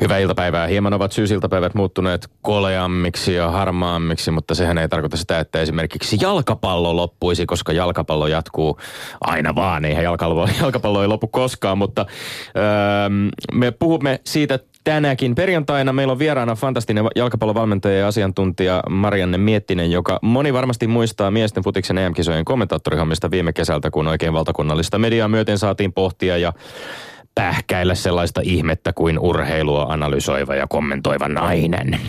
Hyvää iltapäivää. Hieman ovat syysiltapäivät muuttuneet koleammiksi ja harmaammiksi, mutta sehän ei tarkoita sitä, että esimerkiksi jalkapallo loppuisi, koska jalkapallo jatkuu aina vaan. Eihän jalkapallo ei lopu koskaan, mutta me puhumme siitä tänäkin perjantaina. Meillä on vieraana fantastinen jalkapallovalmentaja ja asiantuntija Marianne Miettinen, joka moni varmasti muistaa miesten futiksen EM-kisojen kommentaattorihommista viime kesältä, kun oikein valtakunnallista mediaa myöten saatiin pohtia ja pähkäillä sellaista ihmettä kuin urheilua analysoiva ja kommentoiva nainen.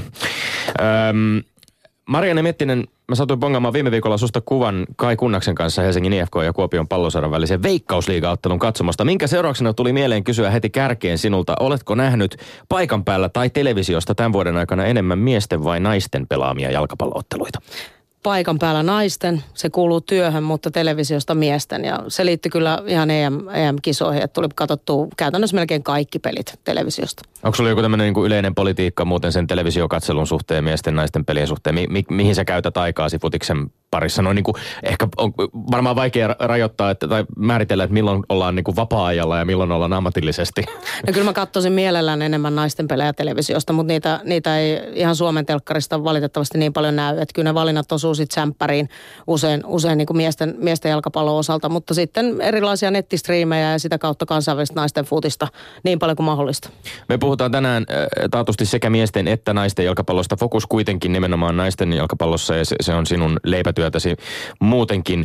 Marianne Miettinen, mä satuin bongaamaan viime viikolla susta kuvan Kai Kunnaksen kanssa Helsingin IFK ja Kuopion pallosauran välisen Veikkausliiga-ottelun katsomasta, minkä seurauksena tuli mieleen kysyä heti kärkeen sinulta, oletko nähnyt paikan päällä tai televisiosta tämän vuoden aikana enemmän miesten vai naisten pelaamia jalkapallootteluita? Paikan päällä naisten, se kuuluu työhön, mutta televisiosta miesten. Ja se liittyy kyllä ihan EM-kisoihin, että tuli katsottua käytännössä melkein kaikki pelit televisiosta. Onko sulla joku tämmöinen niin yleinen politiikka muuten sen televisiokatselun suhteen, miesten naisten pelien suhteen? Mihin sä käytät aikaasi futiksen parissa? No niin kuin ehkä on varmaan vaikea rajoittaa tai määritellä, että milloin ollaan niin kuin vapaa-ajalla ja milloin ollaan ammatillisesti. No kyllä mä katsoisin mielellään enemmän naisten pelejä televisiosta, mutta niitä ei ihan Suomen telkkarista valitettavasti niin paljon näy. Että kyllä ne valinnat osuu sitten sämppäriin usein niin kuin miesten jalkapallon osalta, mutta sitten erilaisia nettistriimejä ja sitä kautta kansainvälistä naisten futista niin paljon kuin mahdollista. Me puhutaan tänään taatusti sekä miesten että naisten jalkapallosta. Fokus kuitenkin nimenomaan naisten jalkapallossa ja se on sinun leipätyö työtäsi muutenkin.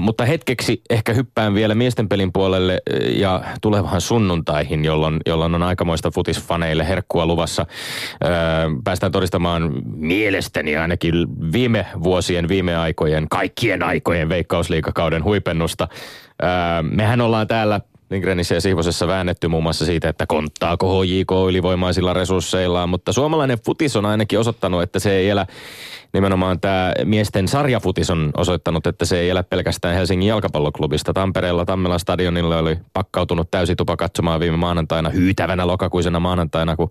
Mutta hetkeksi ehkä hyppään vielä miesten pelin puolelle ja tulevahan sunnuntaihin, jolloin on aikamoista futisfaneille herkkua luvassa. Päästään todistamaan mielestäni ainakin viime aikojen, kaikkien aikojen Veikkausliigakauden huipennusta. Mehän ollaan täällä Lindgrenissä ja Sihvosessa väännetty muun muassa siitä, että konttaako HJK ylivoimaisilla resursseillaan, mutta suomalainen futis on ainakin osoittanut, että se ei elä, nimenomaan tämä miesten sarjafutis on osoittanut, että se ei elä pelkästään Helsingin jalkapalloklubista. Tampereella Tammela stadionilla oli pakkautunut täysi tupa katsomaan viime maanantaina, hyytävänä lokakuisena maanantaina, kun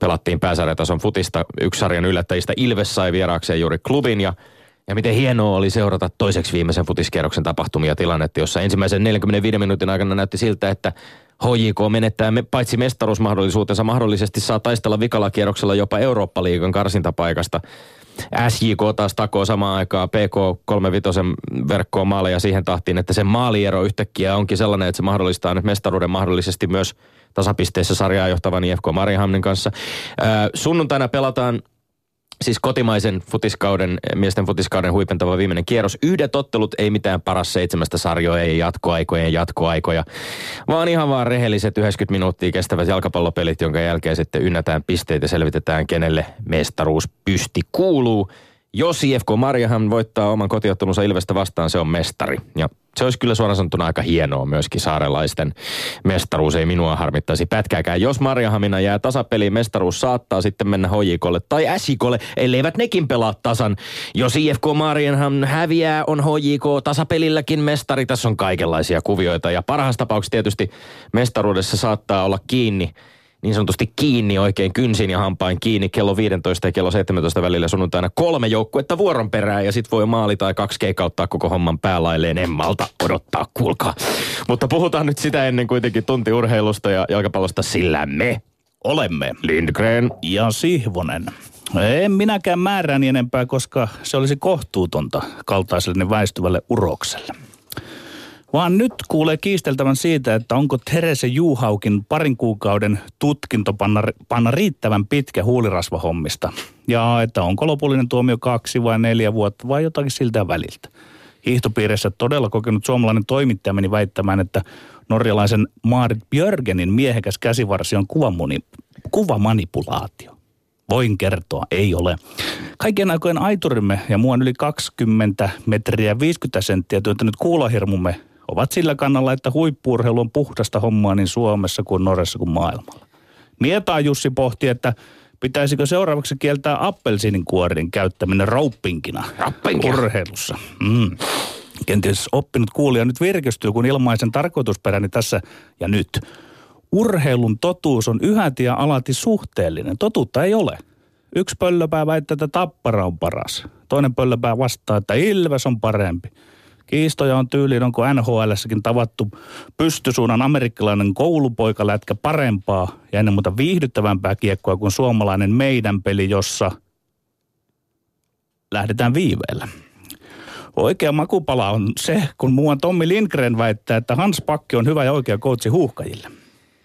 pelattiin pääsarjatason futista. Yksi sarjan yllättäjistä Ilves sai vieraakseen juuri klubin ja miten hienoa oli seurata toiseksi viimeisen futiskierroksen tapahtumia tilannetta, jossa ensimmäisen 45 minuutin aikana näytti siltä, että HJK menettää paitsi mestaruusmahdollisuutensa, mahdollisesti saa taistella vikalla kierroksella jopa Eurooppa-liigan karsintapaikasta. SJK taas takoo samaan aikaan PK35 verkkoon maaleja siihen tahtiin, että se maaliero yhtäkkiä onkin sellainen, että se mahdollistaa nyt mestaruuden mahdollisesti myös tasapisteessä sarjaa johtavan IFK Mariehamnin kanssa. Sunnuntaina pelataan siis kotimaisen futiskauden, miesten futiskauden huipentava viimeinen kierros. Yhdet ottelut, ei mitään paras 7 sarjoja, ei jatkoaikoja, vaan ihan vaan rehelliset 90 minuuttia kestävät jalkapallopelit, jonka jälkeen sitten ynnätään pisteitä ja selvitetään, kenelle mestaruus pysti kuuluu. Jos IFK Mariehamn voittaa oman kotiottelunsa Ilvestä vastaan, se on mestari. Ja se olisi kyllä suoraan sanottuna aika hienoa myöskin saarelaisten. Mestaruus ei minua harmittaisi pätkääkään. Jos Mariehamnina jää tasapeliin, mestaruus saattaa sitten mennä HJK:lle tai SJK:lle, elleivät nekin pelaa tasan. Jos IFK Mariehamn häviää, on HJK tasapelilläkin mestari. Tässä on kaikenlaisia kuvioita ja parhaassa tapauksessa tietysti mestaruudessa saattaa olla kiinni, niin sanotusti kiinni oikein kynsin ja hampain kiinni kello 15 ja kello 17 välillä sunnuntaina 3 joukkuetta vuoron perään ja sit voi maali tai 2 keikauttaa koko homman päälailleen. En malta odottaa, kuulkaa. Mutta puhutaan nyt sitä ennen kuitenkin tunti urheilusta ja jalkapallosta, sillä me olemme Lindgren ja Sihvonen. En minäkään määräni enempää, koska se olisi kohtuutonta kaltaiselle väistyvälle urokselle. Vaan nyt kuulee kiisteltävän siitä, että onko Therese Johaugin parin kuukauden tutkintopanna riittävän pitkä huulirasvahommista. Ja että onko lopullinen tuomio 2 vai 4 vuotta vai jotakin siltä väliltä. Hiihtopiirissä todella kokenut suomalainen toimittaja meni väittämään, että norjalaisen Maarit Björgenin miehekäs käsivarsi on kuvamanipulaatio. Voin kertoa, ei ole. Kaikkien aikojen aiturimme ja muun yli 20 metriä 50 senttiä työntänyt kuulohirmumme ovat sillä kannalla, että huippu-urheilu on puhdasta hommaa niin Suomessa kuin Norjassa kuin maailmalla. Mietaa Jussi pohti, että pitäisikö seuraavaksi kieltää appelsiininkuorien käyttäminen roupinkina urheilussa. Kenties oppinut kuulija nyt virkistyy, kun ilmaisen tarkoitusperäni tässä ja nyt. Urheilun totuus on yhäti ja alati suhteellinen. Totuutta ei ole. Yksi pöllöpää väittää, että Tappara on paras. Toinen pöllöpää vastaa, että Ilves on parempi. Kiistoja on tyyliin, onko NHL:ssäkin tavattu pystysuunnan amerikkalainen koulupoikalätkä parempaa ja ennen muuta viihdyttävämpää kiekkoa kuin suomalainen meidän peli, jossa lähdetään viiveellä. Oikea makupala on se, kun muuan Tommi Lindgren väittää, että Hans Pakki on hyvä ja oikea koutsi huuhkajille.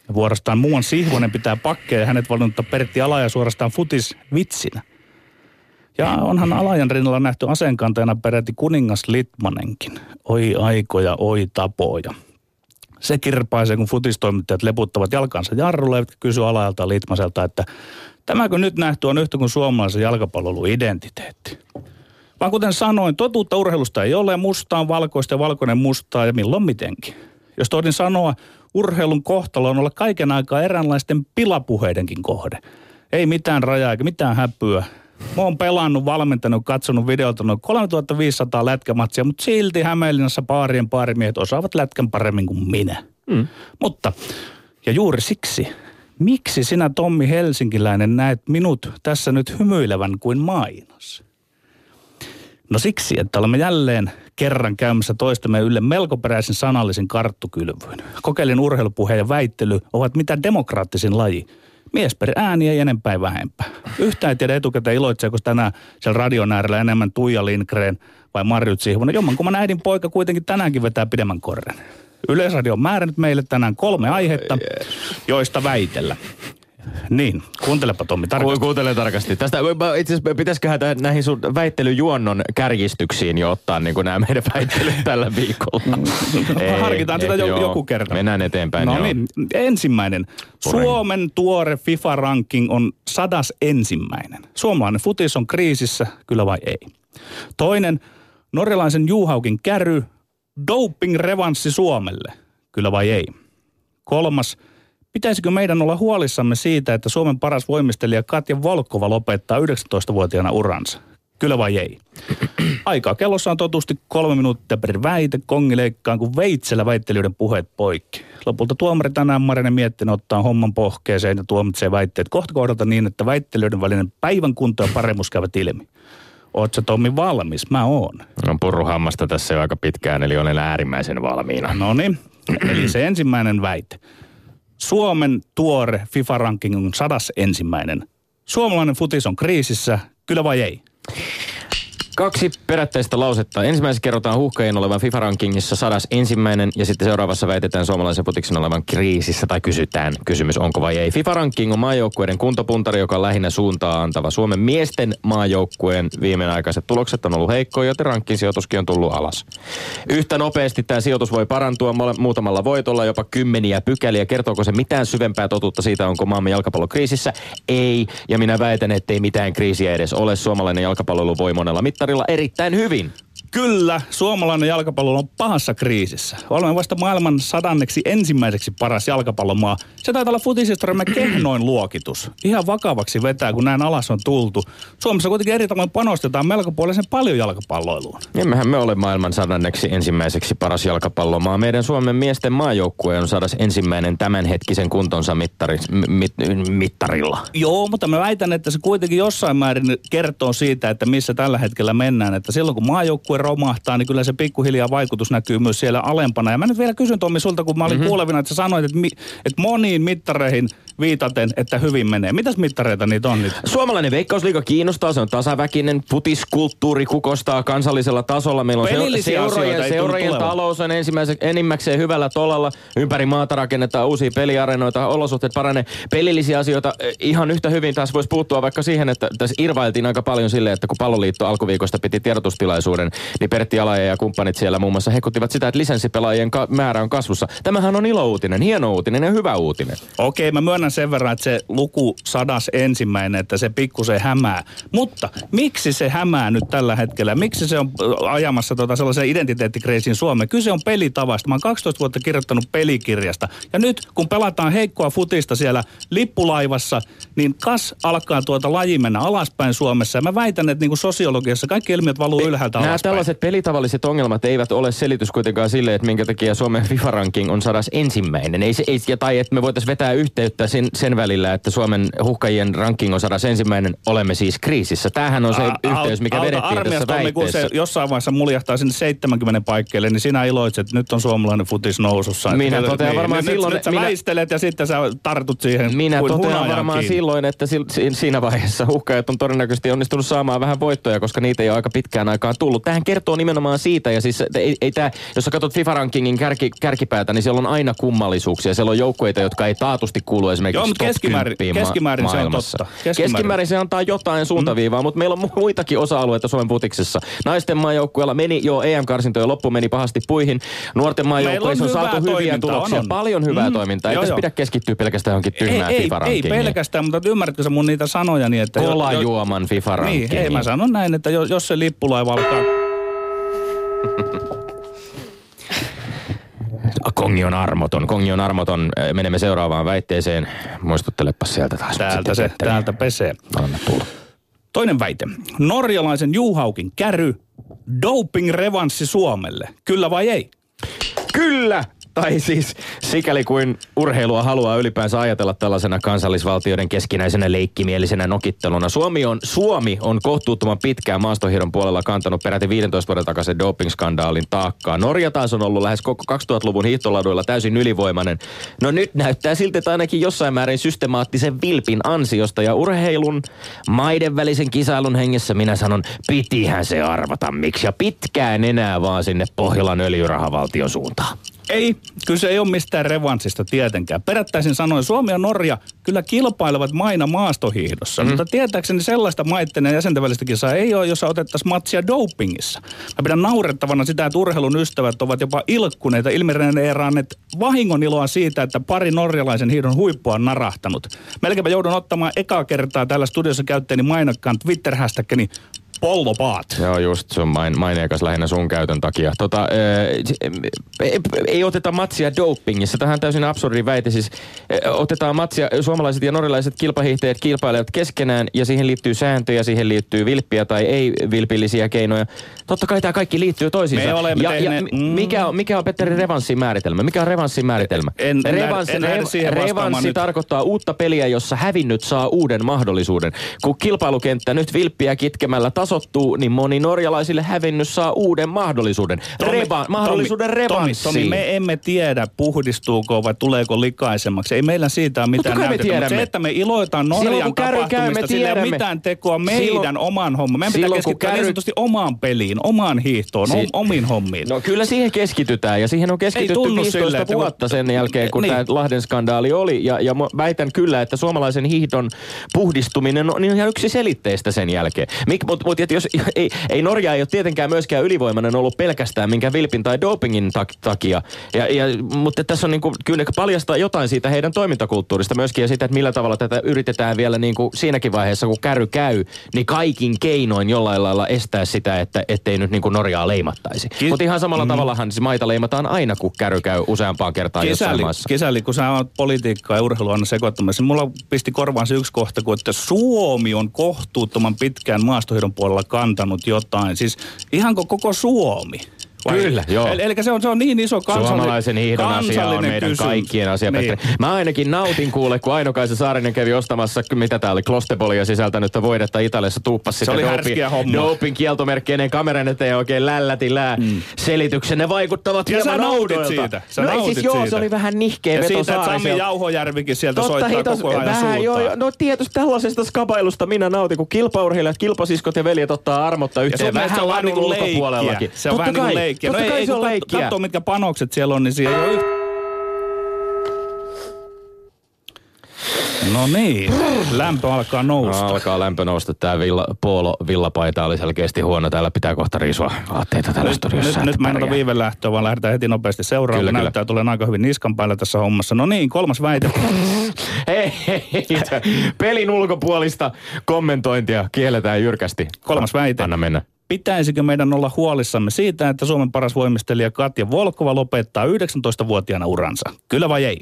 Ja vuorostaan muuan Sihvonen pitää Pakkia ja hänet valinnutta Pertti Alaja suorastaan futisvitsinä. Ja onhan Alajan rinnalla nähty aseenkantajana peräti kuningas Litmanenkin. Oi aikoja, oi tapoja. Se kirpaisee, kun futistoimittajat leputtavat jalkansa jarrulle, eivätkä kysy Alajalta Litmaselta, että tämäkö nyt nähty on yhtä kuin suomalaisen jalkapallon identiteetti. Vaan kuten sanoin, totuutta urheilusta ei ole, musta on valkoista ja valkoinen mustaa ja milloin mitenkin. Jos tohdin sanoa, urheilun kohtalo on olla kaiken aikaa eräänlaisten pilapuheidenkin kohde. Ei mitään rajaa eikä mitään häpyä. Mä oon pelannut, valmentanut, katsonut videolta noin 3500 lätkämatsia, mutta silti Hämeenlinnassa baarien baarimiehet osaavat lätkän paremmin kuin minä. Mm. Mutta, ja juuri siksi, miksi sinä Tommi Helsinkiläinen näet minut tässä nyt hymyilevän kuin mainos? No siksi, että olemme jälleen kerran käymässä toistemme ylle melkoperäisen sanallisen karttukylvyn. Kokeilin urheilupuhe ja väittely ovat mitä demokraattisin laji. Mies per ääni ei enempää ei vähempää. Yhtä ei tiedä etukäteen iloitseeko tänään siellä radion äärellä enemmän Tuija Lindgren vai Marjut Sihvonen. Jommankumman äidin poika kuitenkin tänäänkin vetää pidemmän korren. Yleisradio on määrännyt meille tänään 3 aihetta, joista väitellä. Niin, kuuntelepa Tommi tarkasti. Kuuntele tarkasti. Tästä itse asiassa pitäisiköhän näihin sun väittelyjuonnon kärjistyksiin jo ottaa niin kuin nämä meidän väittelyt tällä viikolla. Harkitaan sitä joku kerta. Mennään eteenpäin. No niin, ensimmäinen. Suomen tuore FIFA-ranking on 101. Suomalainen futis on kriisissä, kyllä vai ei? Toinen, norjalaisen Johaugin käry, doping-revanssi Suomelle, kyllä vai ei? Kolmas, pitäisikö meidän olla huolissamme siitä, että Suomen paras voimistelija Katja Volkova lopettaa 19-vuotiaana uransa? Kyllä vai ei? Aikaa kellossa on totusti 3 minuuttia per väite. Kongi leikkaan kuin veitsellä väittelyiden puheet poikki. Lopulta tuomari tänään Marianne Miettinen ottaa homman pohkeeseen ja tuomitsee väitteet kohta kohdalta niin, että väittelyiden välinen päivän kunto ja paremmuus käyvät ilmi. Oot sä Tommi valmis? Mä oon. No purruhammasta tässä jo aika pitkään, eli olen äärimmäisen valmiina. No niin, eli se ensimmäinen väite. Suomen tuore FIFA-ranking on 101. Suomalainen futis on kriisissä, kyllä vai ei? 2 perättäistä lausetta. Ensimmäisessä kerrotaan huuhkajien olevan FIFA-rankingissa 101. ja sitten seuraavassa väitetään suomalaisen futiksen olevan kriisissä tai kysytään kysymys onko vai ei. FIFA-ranking on maajoukkueiden kuntopuntari, joka on lähinnä suuntaa antava. Suomen miesten maajoukkueen viimeaikaiset tulokset on ollut heikkoja, joten rankin sijoituskin on tullut alas. Yhtä nopeasti tämä sijoitus voi parantua muutamalla voitolla, jopa 10 pykäliä. Kertooko se mitään syvempää totuutta siitä, onko maamme jalkapallo kriisissä? Ei, ja minä väitän, ettei mitään kriisiä edes ole. Suomalainen jalkapallo voi monella mittarilla erittäin hyvin. Kyllä, suomalainen jalkapallo on pahassa kriisissä. Olemme vasta maailman 101. paras jalkapallomaa. Se taitaa olla futishistoriamme kehnoin luokitus. Ihan vakavaksi vetää, kun näin alas on tultu. Suomessa kuitenkin eri tavoin panostetaan melko puolisen paljon jalkapalloiluun. Emmehän me ole maailman 101. paras jalkapallomaa. Meidän Suomen miesten maajoukkue on 101. tämänhetkisen kuntonsa mittarilla. Joo, mutta mä väitän, että se kuitenkin jossain määrin kertoo siitä, että missä tällä hetkellä mennään. Että silloin kun maajoukkue romahtaa, niin kyllä se pikkuhiljaa vaikutus näkyy myös siellä alempana. Ja mä nyt vielä kysyn Tommi sulta, kun mä olin kuulevina, että sä sanoit, että, että moniin mittareihin viitaten, että hyvin menee. Mitäs mittareita niitä on nyt? Suomalainen Veikkausliiga kiinnostaa, se on tasaväkinen, futiskulttuuri kukostaa kansallisella tasolla. Meillä on seurojen talous on enimmäkseen hyvällä tolalla. Ympäri maata rakennetaan uusia peliareenoita, olosuhteet paranee. Pelillisiä asioita ihan yhtä hyvin taas voisi puuttua vaikka siihen, että tässä irvailtiin aika paljon silleen, että kun Palloliitto alkuviikosta piti tiedotustilaisuuden, niin Pertti Alaja ja kumppanit siellä muun muassa hekuttivat sitä, että lisenssipelaajien määrä on kasvussa. Tämähän on ilouutinen, hieno uutinen ja hyvä uutinen. Okei, mä myönnän sen verran, että se luku 101, että se pikkusen hämää. Mutta miksi se hämää nyt tällä hetkellä? Miksi se on ajamassa sellaisen identiteettikreisiin Suomeen? Kyse on pelitavasta. Mä oon 12 vuotta kirjoittanut pelikirjasta. Ja nyt kun pelataan heikkoa futista siellä lippulaivassa, niin kas alkaa laji mennä alaspäin Suomessa. Ja mä väitän, että niin kuin sosiologiassa kaikki ilmiöt valuu ylhäältä alaspäin. Tällaiset pelitavalliset ongelmat eivät ole selitys kuitenkaan sille, että minkä takia Suomen FIFA-ranking on 101. Tai että me voitaisiin vetää yhteyttä sen välillä, että Suomen huhkajien ranking on 101. Olemme siis kriisissä. Tämähän on se yhteys, mikä vedettiin tässä väitteessä. Se jossain vaiheessa muljahtaa sinne 70 paikkeille, niin sinä iloitset, että nyt on suomalainen futis nousussa. Minä totean varmaan silloin... Nyt sä väistelet ja sitten sä tartut siihen. Minä totean varmaan silloin, että siinä vaiheessa huhkajat on todennäköisesti onnistunut saamaan vähän voittoja, koska niitä ei ole aika pitkään aikaa tullut. Tähän kertoo nimenomaan siitä, ja siis ei tää, jos sä katsot FIFA-rankingin kärkipäätä, niin siellä on aina kummallisuuksia. Siellä on joukkueita, jotka ei taatusti kuulu esimerkiksi top 10 maailmassa. Se on totta. Keskimäärin se antaa jotain suuntaviivaa, mutta meillä on muitakin osa-alueita Suomen futiksessa. Naisten maajoukkueella meni jo EM-karsintojen loppu meni pahasti puihin. Nuorten maajoukkueissa on saatu hyviä tuloksia. Paljon hyvää toimintaa. Ei tässä pidä keskittyä pelkästään johonkin tyhmään FIFA-rankingiin. Ei pelkästään, mutta ymmärrätkö sä mun niitä sanojani? Kolajuoman FIFA-rankingiin. Niin, ei mä sanon näin, että jos se lippulaiva alkaa... Kongi on armoton. Menemme seuraavaan väitteeseen. Muistuttelepa sieltä taas. Täältä pesee. Anna tulla. Toinen väite. Norjalaisen Johaugin käry. Doping-revanssi Suomelle. Kyllä vai ei? Kyllä! Tai siis sikäli kuin urheilua haluaa ylipäänsä ajatella tällaisena kansallisvaltioiden keskinäisenä leikkimielisenä nokitteluna. Suomi on kohtuuttoman pitkään maastohiiron puolella kantanut peräti 15 vuoden takaisen dopingskandaalin taakkaa. Norja taas on ollut lähes koko 2000-luvun hiihtoladuilla täysin ylivoimainen. No nyt näyttää silti, että ainakin jossain määrin systemaattisen vilpin ansiosta ja urheilun maiden välisen kisailun hengessä minä sanon, pitihän se arvata miksi ja pitkään enää vaan sinne Pohjolan öljyrahavaltion suuntaan. Ei, kyllä se ei ole mistään revanssista tietenkään. Perättäisin sanoen, Suomi ja Norja kyllä kilpailevat maina maastohiihdossa, mutta tietääkseni sellaista maitten ja jäsenten välistä kisaa ei ole, jossa otettaisiin matsia dopingissa. Mä pidän naurettavana sitä, että urheilun ystävät ovat jopa ilkkuneita ilmireneeranneet vahingoniloa siitä, että pari norjalaisen hiihdon huippua on narahtanut. Melkeinpä joudun ottamaan ekaa kertaa täällä studiossa käyttäeni mainokkaan Twitter-hästäkkeni. Pollopaat. Joo, just sun maineikas lähinnä sun käytön takia. Ei oteta matsia dopingissa. Tähän täysin absurdi väite. Siis otetaan matsia, suomalaiset ja norjalaiset kilpahiihtäjät kilpailevat keskenään ja siihen liittyy sääntöjä, siihen liittyy vilppiä tai ei-vilpillisiä keinoja. Totta kai tämä kaikki liittyy toisiinsa. Me olemme tehneet... Mikä on Petteri revanssin määritelmä? Mikä on revanssin määritelmä? Revanssi tarkoittaa uutta peliä, jossa hävinnyt saa uuden mahdollisuuden. Kun kilpailukenttä nyt vilppiä kitkemällä tasottuu, niin moni norjalaisille hävinnyt saa uuden mahdollisuuden. Mahdollisuuden revanssiin. Tomi, me emme tiedä, puhdistuuko vai tuleeko likaisemmaksi. Ei meillä siitä ole mitään näytettä. Mutta se, että me iloitaan Norjan tapahtumista, sillä ei ole mitään tekoa meidän oman homman. Meidän pitää keskittyä niin sanotusti omaan peliin, omaan hiihtoon, omiin hommiin. No kyllä siihen keskitytään ja siihen on keskitytty 15 vuotta sen jälkeen, kun tämä Lahden skandaali oli. Ja väitän kyllä, että suomalaisen hiihdon puhdistuminen on ihan yksiselitteistä sen jälkeen. Mutta Norja ei ole tietenkään myöskään ylivoimainen ollut pelkästään minkä vilpin tai dopingin takia. Mutta tässä on niinku, kyllä paljastaa jotain siitä heidän toimintakulttuurista myöskin ja siitä, että millä tavalla tätä yritetään vielä niinku siinäkin vaiheessa, kun käry käy, niin kaikin keinoin jollain lailla estää sitä, ettei nyt niinku Norjaa leimattaisi. Mutta ihan samalla tavallahan siis maita leimataan aina, kun käry käy useampaan kertaan jossain maassa. Kesäli, kun sä oot politiikkaa ja urheilua aina sekoittamassa, mulla pisti korvaan se yksi kohta, kun että Suomi on kohtuuttoman pitkään maastohiidon puolella kantanut jotain. Siis ihanko koko Suomi? Kyllä, joo. Eli se on niin iso suomalaisen hiihdon asia on meidän kysymys. Kaikkien asia, niin. Petteri. Mä ainakin nautin kuule, kun Aino Kaisa Saarinen kävi ostamassa, mitä tää oli, Klostepolia sisältänyttä voidetta Italiassa, tuuppasi sitä doping kieltomerkki ennen kameran eteen oikein lällätilää. Selityksenne vaikuttavat ja hieman oudoilta. Sä nautit siitä. Joo, se oli vähän nihkeä veto Saariselta. Ja siitä, että Sammi Jauhojärvikin sieltä soittaa koko ajan vähän, joo, no tietysti tällaisesta skabailusta minä nautin, kun kilpaurheilijat, kilpasiskot ja veljet ottaa armotta yhteen. Ja se on vähän ulkopuolellakin. Se on vähän niin kuin leikkiä. No ei se ole leikkiä. Katsoo, mitkä panokset siellä on, niin siellä ei ole No niin, lämpö alkaa nousta. Alkaa lämpö nousta. Tää villapaita oli selkeästi huono. Täällä pitää kohta riisua aatteita täällä studiossa. Nyt mä en ota viivelähtöä, vaan lähdetään heti nopeasti seuraamaan. Näyttää tulee aika hyvin niskan päällä tässä hommassa. No niin, kolmas väite. Hei, pelin ulkopuolista kommentointia kielletään jyrkästi. Kolmas väite. Anna mennä. Pitäisikö meidän olla huolissamme siitä, että Suomen paras voimistelija Katja Volkova lopettaa 19-vuotiaana uransa? Kyllä vai ei?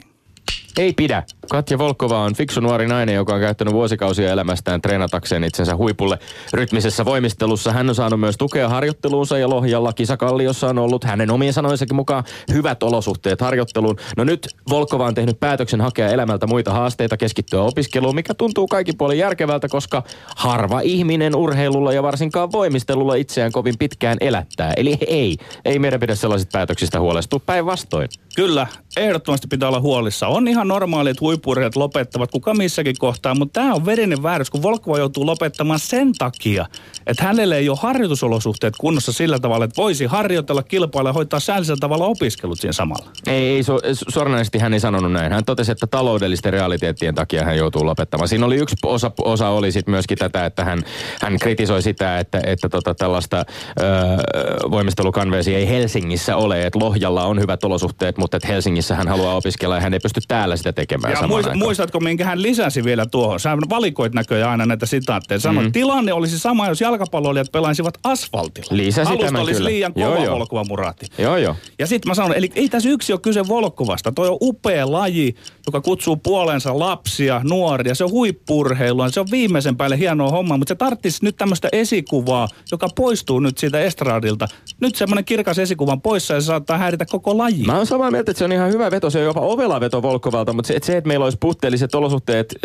Ei pidä. Katja Volkova on fiksu nuori nainen, joka on käyttänyt vuosikausia elämästään treenatakseen itsensä huipulle. Rytmisessä voimistelussa hän on saanut myös tukea harjoitteluunsa ja Lohjalla Kisakalliossa on ollut hänen omien sanoisenkin mukaan hyvät olosuhteet harjoitteluun. No nyt Volkova on tehnyt päätöksen hakea elämältä muita haasteita, keskittyä opiskeluun, mikä tuntuu kaikin puolin järkevältä, koska harva ihminen urheilulla ja varsinkaan voimistelulla itseään kovin pitkään elättää. Eli ei meidän pidä sellaiset päätöksistä huolestua, päinvastoin. Kyllä, ehdottomasti pitää olla huolissa. On ihan normaalit että huippu-urheilijat lopettavat kuka missäkin kohtaa, mutta tämä on verinen vääryys, kun Volkova joutuu lopettamaan sen takia, että hänelle ei ole harjoitusolosuhteet kunnossa sillä tavalla, että voisi harjoitella, kilpailla ja hoitaa säällisellä tavalla opiskelut siinä samalla. Ei, suoranaisesti hän ei sanonut näin. Hän totesi, että taloudellisten realiteettien takia hän joutuu lopettamaan. Siinä oli yksi osa oli sitten myöskin tätä, että hän kritisoi sitä, että tällaista voimistelukanveesia ei Helsingissä ole, että Lohjalla on hyvät olosuhteet, mutta että Helsingissä hän haluaa opiskella ja hän ei pysty täällä sitä tekemään samaan aikaan. Muistatko, minkä hän lisäsi vielä tuohon? Sä valikoit näköjään aina näitä sitaatteja. Sanoit, tilanne olisi sama, jos jalkapalloilijat pelaisivat asfaltilla. Lisäsi alusta tämän olisi kyllä. Liian kova Volkova muraatti. Joo. Ja sitten mä sanon, eli ei tässä yksi ole kyse Volkovasta. Toi on upea laji, joka kutsuu puoleensa lapsia, nuoria. Se on huippurheilua, se on viimeisen päälle hienoa hommaa, mutta se tarvitsisi nyt tämmöistä esikuvaa, joka poistuu nyt siitä estraadilta. Nyt semmoinen kirkas esikuvan poissa ja se saattaa häiritä koko laji. Mä oon samaa mieltä, että se on ihan hyvä veto, se on jopa ovela veto Volkovalta, mutta se, että meillä olisi puutteelliset olosuhteet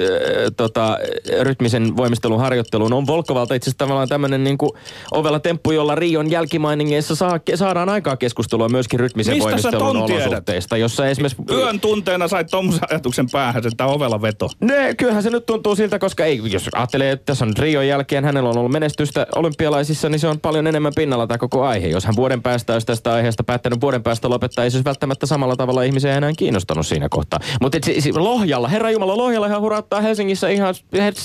rytmisen voimistelun harjoitteluun, on Volkovalta itse asiassa tavallaan tämmöinen niinku ovela temppu, jolla Rion jälkimainingeissa saadaan aikaa keskustelua myöskin rytmisen mistä voimistelun olosuhteista. Jossa esimerkiksi... Yön tunteena sait tommoisen ajatuksen päähän, että tämä ovela veto. Kyllähän se nyt tuntuu siltä, koska ei, jos ajattelee, että tässä on Rion jälkeen, hänellä on ollut menestystä olympialaisissa, niin se on paljon enemmän pinnalla tämä koko aihe. Jos hän vuoden päästä olisi tästä aiheesta päättänyt vuoden päästä lopettaa, ei se olisi välttämättä samalla tavalla ihmisiä enää kiinnostanut siinä kohtaa. Mutta Lohjalla, herranjumala, Lohjalla ihan hurauttaa Helsingissä ihan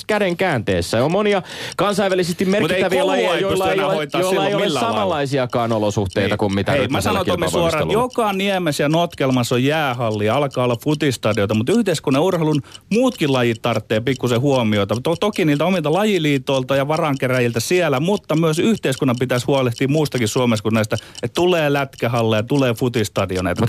käden käänteessä. On monia kansainvälisesti merkittäviä lajeja, joilla ei ole samanlaisiakaan olosuhteita kuin mitä nyt. Mä sanon Tommi suoraan, joka niemes ja notkelmas on jäähalli, alkaa olla futistadioita, mutta yhteiskunnan urheilun muutkin lajit tarvitsee pikkusen huomiota. Toki niiltä omilta lajiliitoilta ja varankeräjiltä siellä, mutta myös yhteiskunnan pitäisi huolehtia muustakin Suomessa kuin näistä, että tulee lätkähalleja, tulee futistadioneita.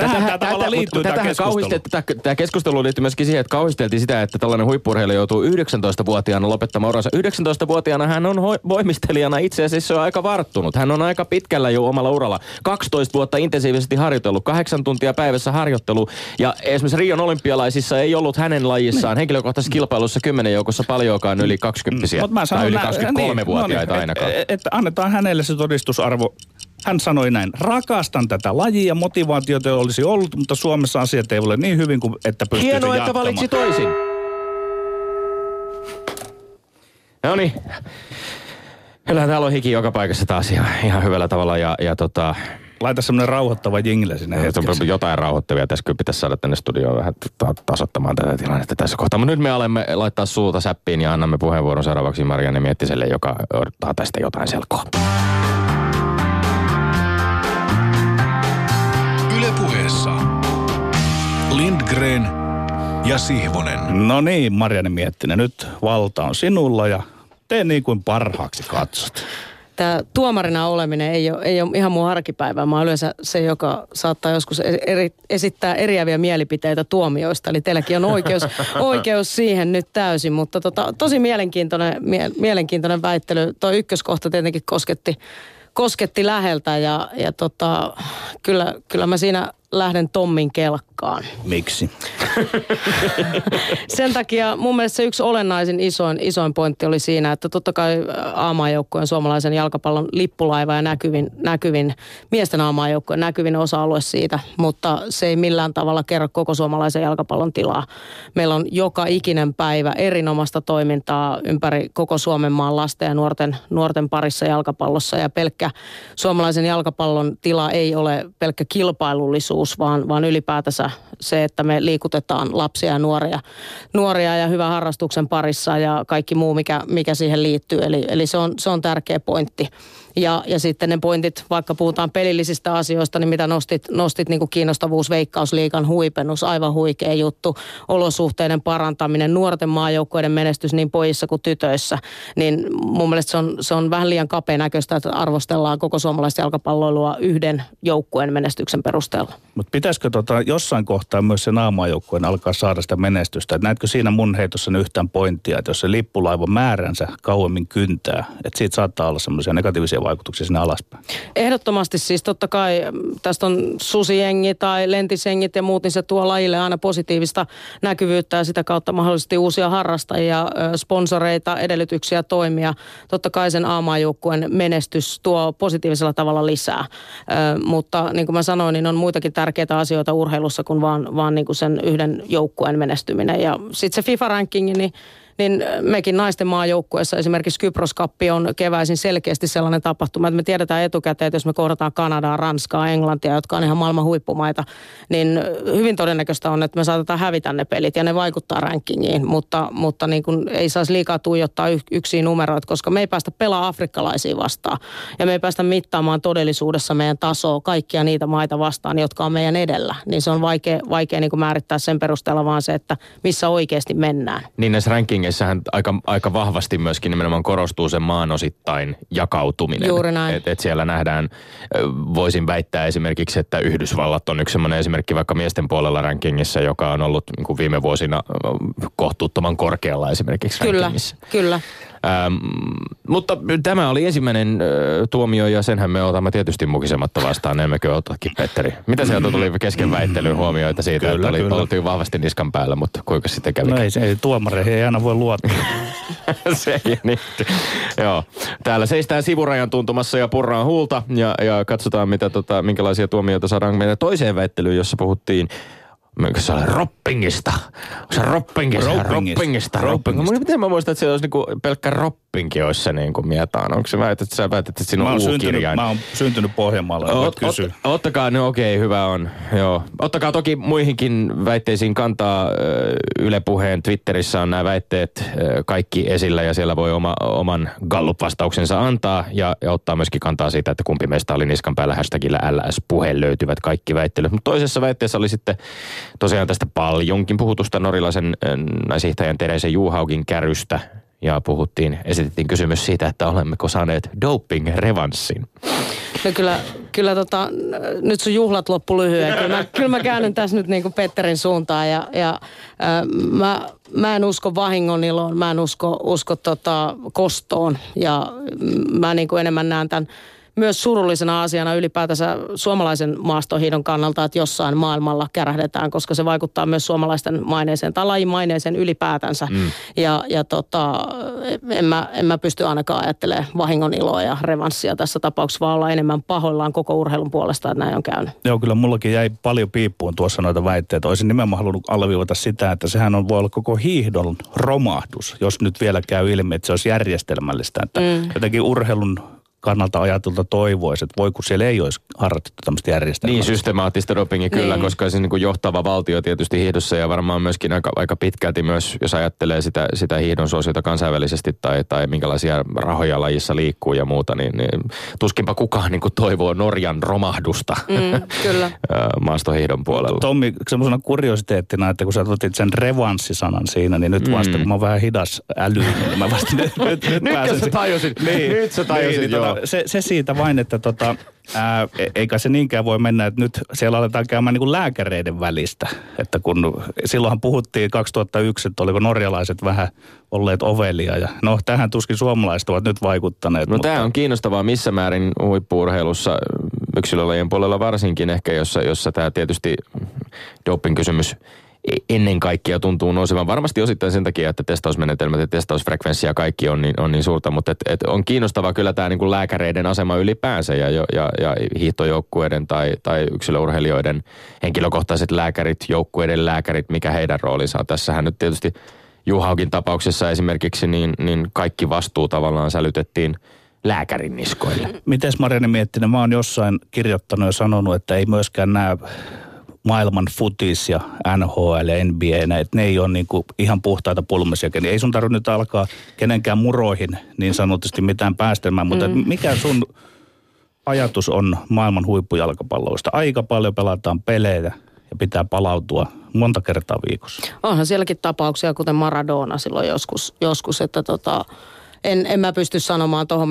Tämä keskustelu liittyy myöskin siihen, että kauhisteltiin sitä, että tällainen huippu-urheilija joutuu 19-vuotiaana lopettamaan uransa. 19-vuotiaana hän on voimistelijana itse asiassa jo aika varttunut. Hän on aika pitkällä jo omalla uralla. 12 vuotta intensiivisesti harjoitellut, 8 tuntia päivässä harjoittelu. Ja esimerkiksi Rion olympialaisissa ei ollut hänen lajissaan henkilökohtaisessa kilpailussa 10 joukossa paljonkaan yli 20-vuotiaita. Tai yli 23-vuotiaita ainakaan. Että annetaan hänelle se todistusarvo. Hän sanoi näin, rakastan tätä lajia, motivaatiota olisi ollut, mutta Suomessa asiat ei ole niin hyvin kuin että pystyisi hienoa, jatkamaan. Hienoa, että valitsi toisin. Noniin. Kyllä täällä on hiki joka paikassa taas ihan hyvällä tavalla ja laita semmoinen rauhoittava jingle sinne hetkessä. Jotain rauhoittavia. Tässä kyllä pitäisi saada tänne studioon vähän tasoittamaan tätä tilannetta tässä kohtaa. Mutta nyt me alamme laittaa suuta säppiin ja annamme puheenvuoron seuraavaksi Marianne Miettiselle, joka odottaa tästä jotain selkoa. Puheessa Lindgren ja Sihvonen. No niin, Marianne Miettinen, nyt valta on sinulla ja tee niin kuin parhaaksi katsot. Tämä tuomarina oleminen ei ole ihan mun arkipäivää. Mä oon yleensä se, joka saattaa joskus esittää eriäviä mielipiteitä tuomioista. Eli teilläkin on oikeus siihen nyt täysin, mutta tosi mielenkiintoinen väittely. Tuo ykköskohta tietenkin kosketti läheltä ja kyllä mä siinä lähden Tommin kelkkaan. Miksi? Sen takia mun mielestä se yksi olennaisin isoin pointti oli siinä, että totta kai A-maajoukkueen suomalaisen jalkapallon lippulaiva ja näkyvin miesten A-maajoukkueen näkyvin osa-alue siitä, mutta se ei millään tavalla kerro koko suomalaisen jalkapallon tilaa. Meillä on joka ikinen päivä erinomaista toimintaa ympäri koko Suomen maan lasten ja nuorten parissa jalkapallossa ja pelkkä suomalaisen jalkapallon tila ei ole pelkkä kilpailullisuus, vaan ylipäätänsä se, että me liikutetaan lapsia ja nuoria ja hyvän harrastuksen parissa ja kaikki muu, mikä siihen liittyy. Eli se on tärkeä pointti. Ja sitten ne pointit, vaikka puhutaan pelillisistä asioista, niin mitä nostit niin kuin kiinnostavuus, Veikkausliigan huipennus, aivan huikea juttu, olosuhteiden parantaminen, nuorten maajoukkoiden menestys niin pojissa kuin tytöissä, niin mun mielestä se on vähän liian kapeanäköistä, että arvostellaan koko suomalaista jalkapalloilua yhden joukkueen menestyksen perusteella. Mutta pitäisikö jossain kohtaa myös sen A-maajoukkueen alkaa saada sitä menestystä? Et näetkö siinä mun heitossa yhtään pointtia, että jos se lippulaiva määränsä kauemmin kyntää, että siitä saattaa olla semmoisia negatiivisia vaikutuksia sinne alaspäin? Ehdottomasti, siis totta kai tästä on susijengi tai lentisengit ja muut, niin se tuo lajille aina positiivista näkyvyyttä ja sitä kautta mahdollisesti uusia harrastajia, sponsoreita, edellytyksiä toimia. Totta kai sen A-maajoukkueen menestys tuo positiivisella tavalla lisää, mutta niin kuin mä sanoin, niin on muitakin tärkeitä asioita urheilussa kuin vaan niin kuin sen yhden joukkueen menestyminen. Ja sitten se FIFA-rankingi, niin mekin naisten maajoukkueessa esimerkiksi Kypros Cup on keväisin selkeästi sellainen tapahtuma, että me tiedetään etukäteen, että jos me kohdataan Kanadaa, Ranskaa, Englantia, jotka on ihan maailman huippumaita, niin hyvin todennäköistä on, että me saatetaan hävitä ne pelit ja ne vaikuttaa rankingiin, mutta niin kuin ei saisi liikaa tuijottaa yksiin numeroita, koska me ei päästä pelaa afrikkalaisia vastaan ja me ei päästä mittaamaan todellisuudessa meidän tasoa kaikkia niitä maita vastaan, jotka on meidän edellä, niin se on vaikea niin kuin määrittää sen perusteella vaan se, että missä oikeasti mennään. Niin näissä rankingeissa sehän aika vahvasti myöskin nimenomaan korostuu sen maan osittain jakautuminen. Juuri näin. Et siellä nähdään, voisin väittää esimerkiksi, että Yhdysvallat on yksi sellainen esimerkki vaikka miesten puolella rankingissa, joka on ollut niin kuin viime vuosina kohtuuttoman korkealla esimerkiksi rankingissa. Kyllä. Mutta tämä oli ensimmäinen tuomio ja senhän me otamme tietysti mukisematta vastaan, emmekö otakin, Petteri. Mitä sieltä tuli kesken väittelyyn huomioita siitä, kyllä, että oltiin vahvasti niskan päällä, mutta kuinka sitten kävi? No ei tuomareihin ei aina voi luottaa. Se ei niin. Joo. Täällä seistään sivurajan tuntumassa ja purraan huulta ja katsotaan minkälaisia tuomioita saadaan meidän toiseen väittelyyn, jossa puhuttiin. Mikä se oli? Roppingista. Onko se roppingista? Miten mä muistan, että se olisi niinku pelkkä roppinki, olisi se niinku mietaan? Onko se väitet, että sä väitet, että siinä on U-kirjain? Mä oon syntynyt Pohjanmaalla, ottakaa, no okei, hyvä on. Joo. Ottakaa toki muihinkin väitteisiin kantaa. Yle Puheen Twitterissä on nämä väitteet kaikki esillä ja siellä voi oman Gallup-vastauksensa antaa ja ottaa myöskin kantaa siitä, että kumpi meistä oli niskan päällä. Hashtagillä LS-puheen löytyvät kaikki väittelyt. Mutta toisessa väitteessä oli sitten tosiaan tästä paljonkin puhutusta norjalaisen naishiihtäjän Therese Johaugin kärystä ja esitettiin kysymys siitä, että olemmeko saaneet doping-revanssin. No kyllä nyt sun juhlat loppu lyhyen. Kyllä mä käännyn tässä nyt niin kuin Petterin suuntaan ja mä en usko vahingon iloon, mä en usko kostoon ja mä niin kuin enemmän näen tämän myös surullisena asiana ylipäätänsä suomalaisen maastohiidon kannalta, että jossain maailmalla kärähdetään, koska se vaikuttaa myös suomalaisten maineeseen tai lajin maineeseen ylipäätänsä. Mm. En mä pysty ainakaan ajattelemaan vahingon iloa ja revanssia tässä tapauksessa, vaan olla enemmän pahoillaan koko urheilun puolesta, että näin on käynyt. Joo, kyllä mullakin jäi paljon piippuun tuossa noita väitteitä. Olisin nimenomaan halunnut alleviivata sitä, että sehän voi olla koko hiihdon romahdus, jos nyt vielä käy ilmi, että se olisi järjestelmällistä. Että jotenkin urheilun kannalta ajatulta toivoisi, että voi kun siellä ei olisi harrastettu tämmöistä järjestelmää. Niin, systemaattista dopingia kyllä, koska se niin johtava valtio tietysti hiihdossa ja varmaan myöskin aika pitkälti myös, jos ajattelee sitä hiihdon suosiota kansainvälisesti tai minkälaisia rahoja lajissa liikkuu ja muuta, niin tuskinpa kukaan niin toivoo Norjan romahdusta kyllä. maastohiihdon puolella. Tommi, semmoisena kuriositeettina, että kun sä otit sen revanssisanan siinä, niin nyt vasta kun mä oon vähän hidas älyinen, niin mä vasta nyt pääsen. Nyt sä tajusit, joo. Se siitä vain, että eikä se niinkään voi mennä, että nyt siellä aletaan käymään niin kuin lääkäreiden välistä. Että kun silloinhan puhuttiin 2001, että oliko norjalaiset vähän olleet ovelia. Ja no tähän tuskin suomalaiset ovat nyt vaikuttaneet. No tämä on kiinnostavaa missä määrin huippu-urheilussa, yksilölajien puolella varsinkin ehkä, jossa tämä tietysti doping-kysymys ennen kaikkea tuntuu nousevan. Varmasti osittain sen takia, että testausmenetelmät ja testausfrekvenssi ja kaikki on niin suurta, mutta on kiinnostavaa kyllä tämä niin kuin lääkäreiden asema ylipäänsä ja hiihtojoukkueiden tai yksilöurheilijoiden henkilökohtaiset lääkärit, joukkueiden lääkärit, mikä heidän roolinsa on. Tässähän nyt tietysti Johaugin tapauksessa esimerkiksi niin kaikki vastuu tavallaan sälytettiin lääkärin niskoille. Mites Marianne Miettinen, mä oon jossain kirjoittanut ja sanonut, että ei myöskään nämä maailman futis ja NHL ja NBA, että ne ei ole niinku ihan puhtaita pulmisia. Ei sun tarvitse nyt alkaa kenenkään muroihin niin sanotusti mitään päästelmään, mutta mikä sun ajatus on maailman huippujalkapalloista? Aika paljon pelataan pelejä ja pitää palautua monta kertaa viikossa. Onhan sielläkin tapauksia, kuten Maradona silloin joskus että En mä pysty sanomaan tuohon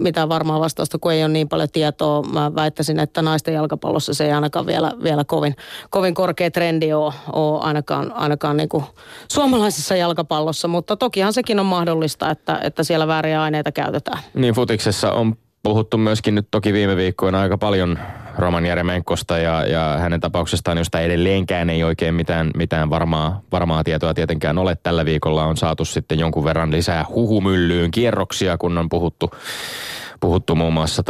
mitään varmaa vastausta, kun ei ole niin paljon tietoa. Mä väittäisin, että naisten jalkapallossa se ei ainakaan vielä kovin korkea trendi ole ainakaan niin kuin suomalaisessa jalkapallossa. Mutta tokihan sekin on mahdollista, että siellä vääriä aineita käytetään. Niin, futiksessa on puhuttu myöskin nyt toki viime viikkoina aika paljon Roman Jeremenkosta ja hänen tapauksestaan, josta edelleenkään ei oikein mitään varmaa tietoa tietenkään ole. Tällä viikolla on saatu sitten jonkun verran lisää huhumyllyyn kierroksia, kun on puhuttu muun muassa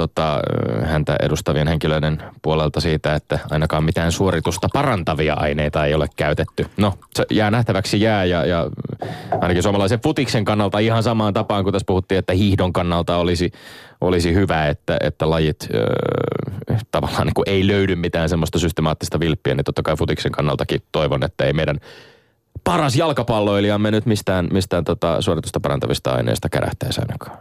häntä edustavien henkilöiden puolelta siitä, että ainakaan mitään suoritusta parantavia aineita ei ole käytetty. No, se jää nähtäväksi ja ainakin suomalaisen futiksen kannalta ihan samaan tapaan, kun tässä puhuttiin, että hiihdon kannalta olisi hyvä, että lajit tavallaan niin kuin ei löydy mitään semmoista systemaattista vilppiä, niin totta kai futiksen kannaltakin toivon, että ei meidän paras jalkapalloilijamme nyt mistään suoritusta parantavista aineista kärähtäisi ainakaan.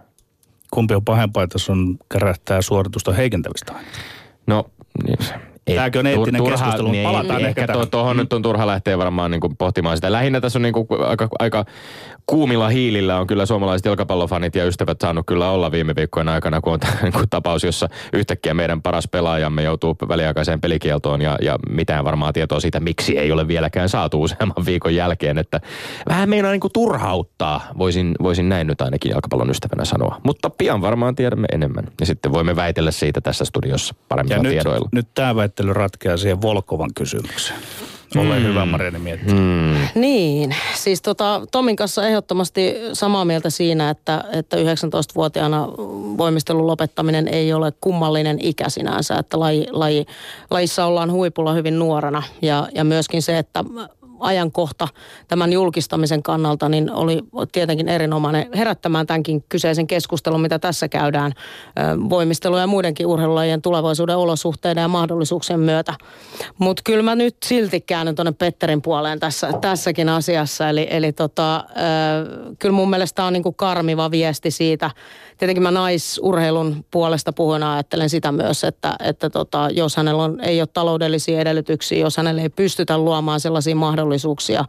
Kumpi on pahempaa, että sun kärähtää suoritusta heikentävistä aineista? No, niin se. Tämäkö on eettinen keskustelu? Niin, palataan ehkä tuohon. Nyt on turha lähteä varmaan niin kuin pohtimaan sitä. Lähinnä tässä on niin kuin aika kuumilla hiilillä on kyllä suomalaiset jalkapallofanit ja ystävät saanut kyllä olla viime viikkojen aikana, kun on tapaus, jossa yhtäkkiä meidän paras pelaajamme joutuu väliaikaiseen pelikieltoon ja mitään varmaa tietoa siitä, miksi ei ole vieläkään saatu useamman viikon jälkeen. Että vähän meinaa niin kuin turhauttaa, voisin näin nyt ainakin jalkapallon ystävänä sanoa. Mutta pian varmaan tiedämme enemmän ja sitten voimme väitellä siitä tässä studiossa paremmilla tiedoilla. Nyt tämä ratkeaa siihen Volkovan kysymykseen. Ole hyvä, Marianne Miettinen. Niin, siis Tomin kanssa ehdottomasti samaa mieltä siinä, että 19-vuotiaana voimistelun lopettaminen ei ole kummallinen ikä sinänsä, että lajissa ollaan huipulla hyvin nuorena ja myöskin se, että ajankohta tämän julkistamisen kannalta niin oli tietenkin erinomainen herättämään tämänkin kyseisen keskustelun, mitä tässä käydään voimistelun ja muidenkin urheilulajien tulevaisuuden olosuhteiden ja mahdollisuuksien myötä. Mutta kyllä mä nyt silti käännyn tuonne Petterin puoleen tässäkin asiassa. Eli kyllä mun mielestä on niinku karmiva viesti siitä. Tietenkin mä naisurheilun puolesta puhuna ajattelen sitä myös, että jos hänellä ei ole taloudellisia edellytyksiä, jos hänelle ei pystytä luomaan sellaisia mahdollisuuksia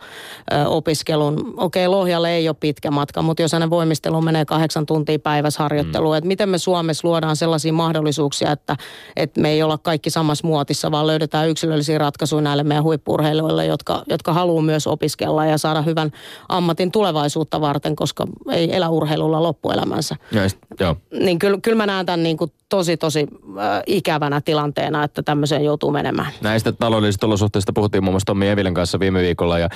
opiskelun. Okei, Lohjalle ei ole pitkä matka, mutta jos hänen voimisteluun menee 8 tuntia päivässä harjoitteluun, että miten me Suomessa luodaan sellaisia mahdollisuuksia, että me ei olla kaikki samassa muotissa, vaan löydetään yksilöllisiä ratkaisuja näille meidän huippu-urheilijoille, jotka haluaa myös opiskella ja saada hyvän ammatin tulevaisuutta varten, koska ei elä urheilulla loppuelämänsä. Joo. Niin kyllä mä näen tämän niin kuin tosi ikävänä tilanteena, että tämmöiseen joutuu menemään. Näistä taloudellisista olosuhteista puhuttiin muun muassa Tommi Evilän kanssa viime viikolla ja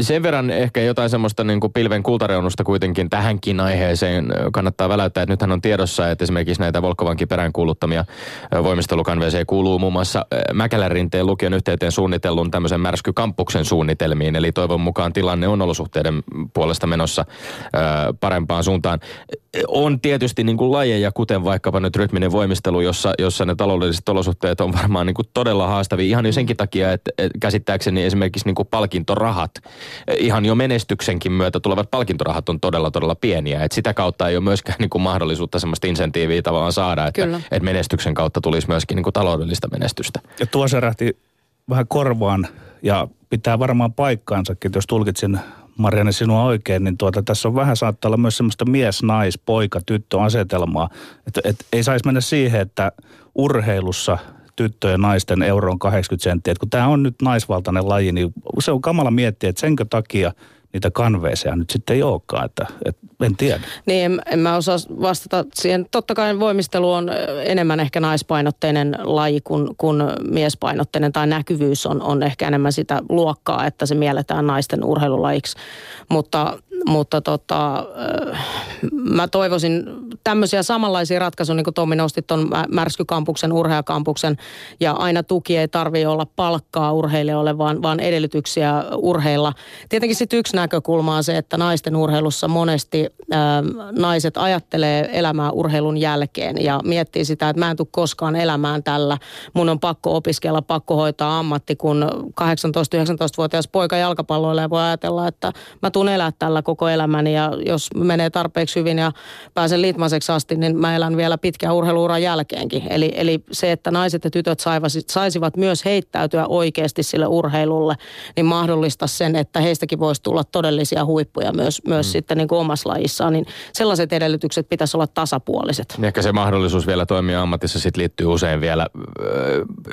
sen verran ehkä jotain semmoista niin kuin pilven kultareunusta kuitenkin tähänkin aiheeseen kannattaa väläyttää, että nythän on tiedossa, että esimerkiksi näitä Volkovankin peräänkuuluttamia voimistelukanveeseen kuuluu muun muassa Mäkälän rinteen lukion yhteyteen suunnitellun tämmöisen Märsky kampuksen suunnitelmiin, eli toivon mukaan tilanne on olosuhteiden puolesta menossa parempaan suuntaan. On tietysti niin kuin lajeja, kuten vaikkapa nyt rytminen voimistelu, jossa ne taloudelliset olosuhteet on varmaan niin kuin todella haastavia. Ihan jo senkin takia, että käsittääkseni esimerkiksi niin kuin palkintorahat, ihan jo menestyksenkin myötä tulevat palkintorahat on todella, todella pieniä. Et sitä kautta ei ole myöskään niin kuin mahdollisuutta sellaista insentiiviä tavallaan saada, että menestyksen kautta tulisi myöskin niin kuin taloudellista menestystä. Ja tuo särähti vähän korvaan ja pitää varmaan paikkaansakin, jos tulkitsin Marianne sinua oikein, niin tässä on vähän saattaa olla myös semmoista mies, nais, poika, tyttö asetelmaa. Et ei saisi mennä siihen, että urheilussa tyttöjen naisten euro on 80 senttiä. Et kun tämä on nyt naisvaltainen laji, niin se on kamala miettiä, että senkö takia niitä kanveeseja nyt sitten ei olekaan, että en tiedä. Niin, en mä osaa vastata siihen. Totta kai voimistelu on enemmän ehkä naispainotteinen laji kuin miespainotteinen, tai näkyvyys on ehkä enemmän sitä luokkaa, että se mielletään naisten urheilulajiksi, mutta mä toivoisin tämmöisiä samanlaisia ratkaisuja, niin kuin Tommi nosti tuon Märsky-kampuksen, urheilukampuksen, ja aina tuki ei tarvitse olla palkkaa urheilijoille, vaan edellytyksiä urheilla. Tietenkin sitten yksi näkökulma on se, että naisten urheilussa monesti naiset ajattelee elämää urheilun jälkeen ja miettii sitä, että mä en tule koskaan elämään tällä, mun on pakko opiskella, pakko hoitaa ammatti, kun 18-19-vuotias poika jalkapalloilee voi ajatella, että mä tuun elää tällä koko elämäni ja jos menee tarpeeksi hyvin ja pääsen Litmaiseksi asti, niin mä elän vielä pitkään urheiluuran jälkeenkin. Eli se, että naiset ja tytöt saisivat myös heittäytyä oikeasti sille urheilulle, niin mahdollista sen, että heistäkin voisi tulla todellisia huippuja myös sitten niin kuin omassa lajissaan. Niin sellaiset edellytykset pitäisi olla tasapuoliset. Ehkä se mahdollisuus vielä toimia ammatissa sitten liittyy usein vielä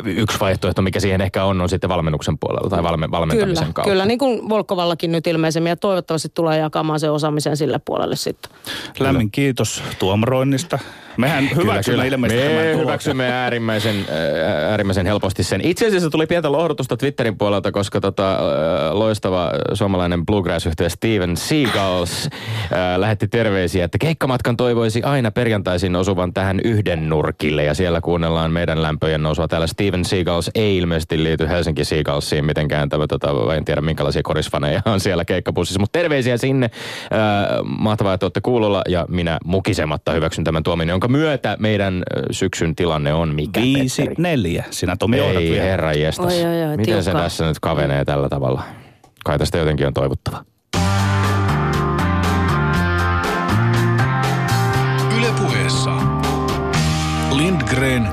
yksi vaihtoehto, mikä siihen ehkä on sitten valmennuksen puolella tai valmentamisen kautta. Kyllä, niin kuin Volkovallakin nyt ilmeisemmin ja toivottavasti tulee jakamaan sen osaamisen sille puolelle sitten. Lämmin kiitos tuomaroinnista. Mehän hyväksymme ilmeisesti tämän hyväksymme äärimmäisen helposti sen. Itse asiassa tuli pientä lohdutusta Twitterin puolelta, koska loistava suomalainen bluegrass-yhtye Steven Seagulls lähetti terveisiä, että keikkamatkan toivoisi aina perjantaisin osuvan tähän yhden nurkille. Ja siellä kuunnellaan meidän lämpöjen nousua. Täällä Steven Seagulls ei ilmeisesti liity Helsinki Seagullsiin mitenkään. En tiedä minkälaisia korisfaneja on siellä keikkapussissa. Mutta terveisiä sinne. Mahtavaa, että olette kuulolla. Ja minä mukisematta hyväksyn tämän tuomion, jonka myötä meidän syksyn tilanne on mikä? 5-4. Sinä Tomi johdat vielä. Ei herra jestas. Miten tiukka. Se tässä nyt kavenee tällä tavalla? Kai tästä jotenkin on toivottava. Yle Puheessa Lindgren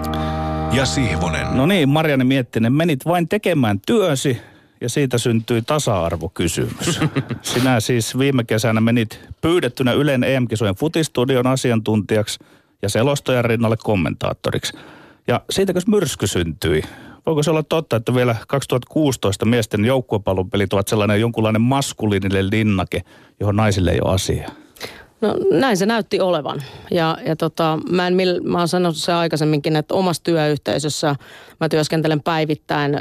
ja Sihvonen. No niin, Marianne Miettinen, menit vain tekemään työsi ja siitä syntyi tasa-arvokysymys. Sinä siis viime kesänä menit pyydettynä Ylen EM-kisojen futistudion asiantuntijaksi ja selostajan rinnalle kommentaattoriksi. Ja siitäkös myrsky syntyi? Voiko se olla totta, että vielä 2016 miesten joukkuepallonpelit ovat sellainen jonkunlainen maskuliininen linnake, johon naisille ei ole asiaa? No näin se näytti olevan. Mä oon sanonut se aikaisemminkin, että omassa työyhteisössä mä työskentelen päivittäin 95%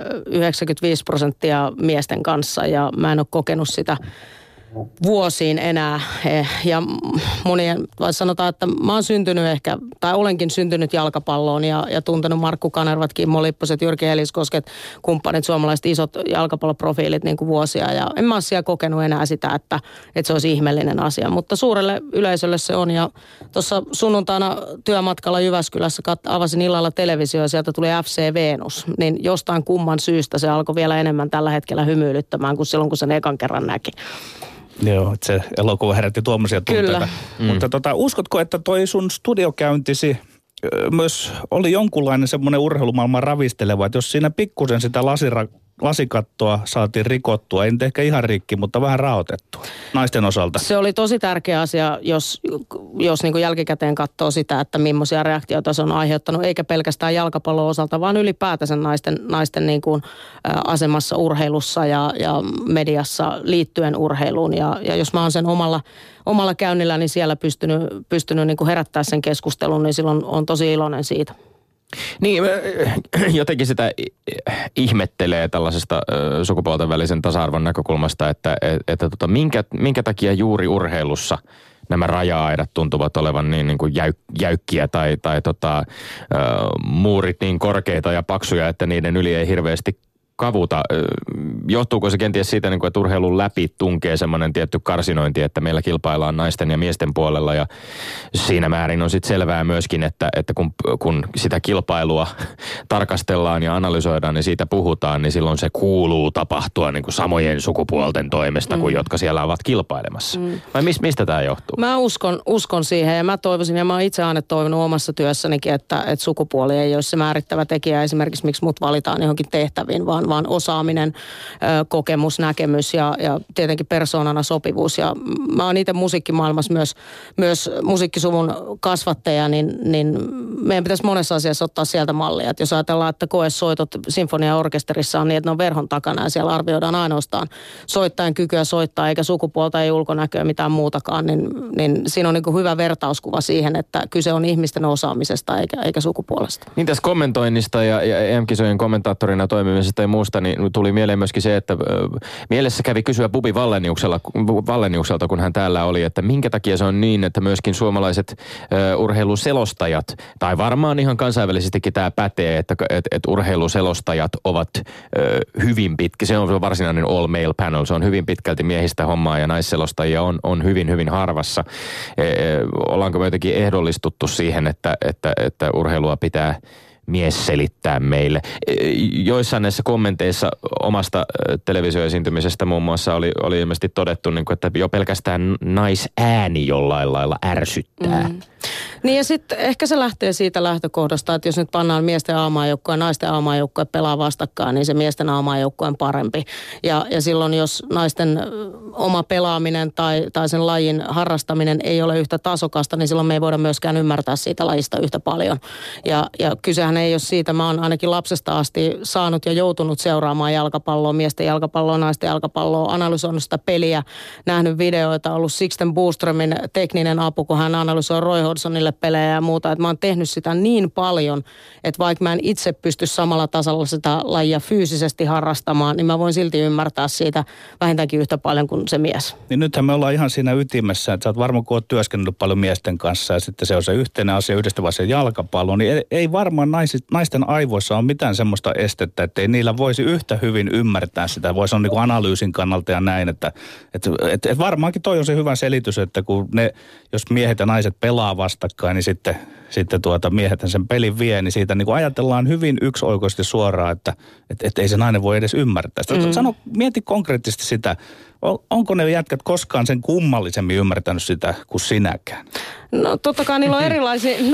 miesten kanssa ja mä en ole kokenut sitä vuosiin enää. Ja monien, sanotaan, että mä oon syntynyt ehkä, tai olenkin syntynyt jalkapalloon ja tuntenut Markku Kanervat, Kimmo Lipposet, Jyrki Eliskosket, kumppanit, suomalaiset isot jalkapalloprofiilit niin kuin vuosia. Ja en mä ole siellä kokenut enää sitä, että se olisi ihmeellinen asia. Mutta suurelle yleisölle se on. Ja tuossa sunnuntaina työmatkalla Jyväskylässä avasin illalla televisio ja sieltä tuli FC Venus. Niin jostain kumman syystä se alkoi vielä enemmän tällä hetkellä hymyilyttämään kuin silloin, kun sen ekan kerran näki. Joo, se elokuva herätti tuommoisia tunteita. Mutta uskotko, että toi sun studiokäyntisi myös oli jonkunlainen semmoinen urheilumaailman ravisteleva, että jos siinä pikkusen sitä lasikattoa saatiin rikottua, ei nyt ehkä ihan rikki, mutta vähän raotettua naisten osalta. Se oli tosi tärkeä asia, jos niin kuin jälkikäteen katsoo sitä, että millaisia reaktioita se on aiheuttanut, eikä pelkästään jalkapallon osalta, vaan ylipäätänsä naisten niin kuin asemassa urheilussa ja mediassa liittyen urheiluun. Ja jos mä oon sen omalla käynnilläni niin siellä pystynyt niin kuin herättää sen keskustelun, niin silloin on tosi iloinen siitä. Niin, jotenkin sitä ihmettelee tällaisesta sukupuolten välisen tasa-arvon näkökulmasta, että minkä takia juuri urheilussa nämä raja-aidat tuntuvat olevan niin kuin jäykkiä tai muurit niin korkeita ja paksuja, että niiden yli ei hirveästi kavuta. Johtuuko se kenties siitä, että urheilun läpi tunkee semmoinen tietty karsinointi, että meillä kilpaillaan naisten ja miesten puolella ja siinä määrin on sitten selvää myöskin, että kun sitä kilpailua tarkastellaan ja analysoidaan ja siitä puhutaan, niin silloin se kuuluu tapahtua niin kuin samojen sukupuolten toimesta kuin jotka siellä ovat kilpailemassa. Vai mistä tämä johtuu? Mä uskon siihen ja mä toivoisin ja mä oon itse aina toivonut omassa työssänikin, että sukupuoli ei ole se määrittävä tekijä esimerkiksi, miksi mut valitaan johonkin tehtäviin, vaan osaaminen, kokemus, näkemys ja tietenkin persoonana sopivuus. Ja mä oon itse musiikkimaailmassa myös musiikkisuvun kasvattaja, niin meidän pitäisi monessa asiassa ottaa sieltä mallia. Et jos ajatellaan, että koesoitot sinfoniaorkesterissa on niin, että ne on verhon takana ja siellä arvioidaan ainoastaan soittajan kykyä soittaa, eikä sukupuolta, ei ulkonäköä, mitään muutakaan, niin siinä on niin kuin hyvä vertauskuva siihen, että kyse on ihmisten osaamisesta eikä sukupuolesta. Niin tässä kommentoinnista ja EM-kisojen kommentaattorina toimimisesta ja muusta, niin tuli mieleen myöskin se, että mielessä kävi kysyä Bubi Walleniukselta, kun hän täällä oli, että minkä takia se on niin, että myöskin suomalaiset urheiluselostajat, tai varmaan ihan kansainvälisestikin tämä pätee, että urheiluselostajat ovat hyvin pitkä. Se on varsinainen all male panel, se on hyvin pitkälti miehistä hommaa ja naisselostajia on hyvin, hyvin harvassa. Ollaanko me jotenkin ehdollistuttu siihen, että urheilua pitää mies selittää meille? Joissain näissä kommenteissa omasta televisioesiintymisestä muun muassa oli ilmeisesti todettu, niin kuin, että jo pelkästään naisääni jollain lailla ärsyttää. Mm. Niin ja sitten ehkä se lähtee siitä lähtökohdasta, että jos nyt pannaan miesten aamaajoukkue ja naisten aamaajoukkue pelaa vastakkain, niin se miesten aamaajoukkue on parempi. Ja silloin jos naisten oma pelaaminen tai sen lajin harrastaminen ei ole yhtä tasokasta, niin silloin me ei voida myöskään ymmärtää siitä lajista yhtä paljon. Ja kysehän ei ole siitä, mä oon ainakin lapsesta asti saanut ja joutunut seuraamaan jalkapalloa, miesten jalkapalloa, naisten jalkapalloa, analysoinut sitä peliä, nähnyt videoita, ollut Sixten Boströmin tekninen apu, kun hän analysoi Roy Hodgsonille pelejä ja muuta, että mä oon tehnyt sitä niin paljon, että vaikka mä en itse pysty samalla tasolla sitä lajia fyysisesti harrastamaan, niin mä voin silti ymmärtää siitä vähintäänkin yhtä paljon kuin se mies. Niin nythän me ollaan ihan siinä ytimessä, että sä oot varmaan kun oot työskennellyt paljon miesten kanssa ja sitten se on se yhteinen asia yhdestä vaan se jalkapallo, niin ei varmaan naisten aivoissa ole mitään semmoista estettä, että ei niillä voisi yhtä hyvin ymmärtää sitä, voisi on niin kuin analyysin kannalta ja näin, että varmaankin toi on se hyvä selitys, että kun ne, jos miehet ja naiset pelaa vastakkain, niin sitten miehet sen pelin vie, niin siitä niin ajatellaan hyvin yksioikoisesti suoraan, että ei se nainen voi edes ymmärtää sitä. Mm. Sano, mieti konkreettisesti sitä, onko ne jätkät koskaan sen kummallisemmin ymmärtänyt sitä kuin sinäkään? No totta kai niillä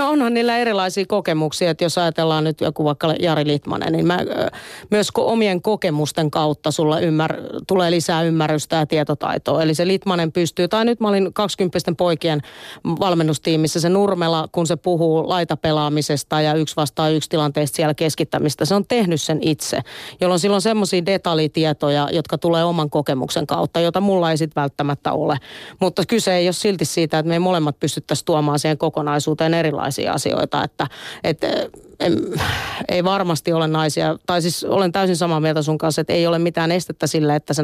on onhan niillä erilaisia kokemuksia, että jos ajatellaan nyt joku vaikka Jari Litmanen, niin mä myös omien kokemusten kautta sulla tulee lisää ymmärrystä ja tietotaitoa. Eli se Litmanen pystyy, tai nyt mä olin 20-vuotiaiden poikien valmennustiimissä, se Nurmela, kun se puhuu laitapelaamisesta ja 1 vastaan 1 tilanteesta siellä keskittämistä, se on tehnyt sen itse, jolloin silloin semmoisia detaljitietoja, jotka tulee oman kokemuksen kautta, jota mulla ei sit välttämättä ole. Mutta kyse ei ole silti siitä, että me molemmat pystyttäisiin tuomaan siihen kokonaisuuteen erilaisia asioita, että ei varmasti ole naisia, tai siis olen täysin samaa mieltä sun kanssa, että ei ole mitään estettä sille, että se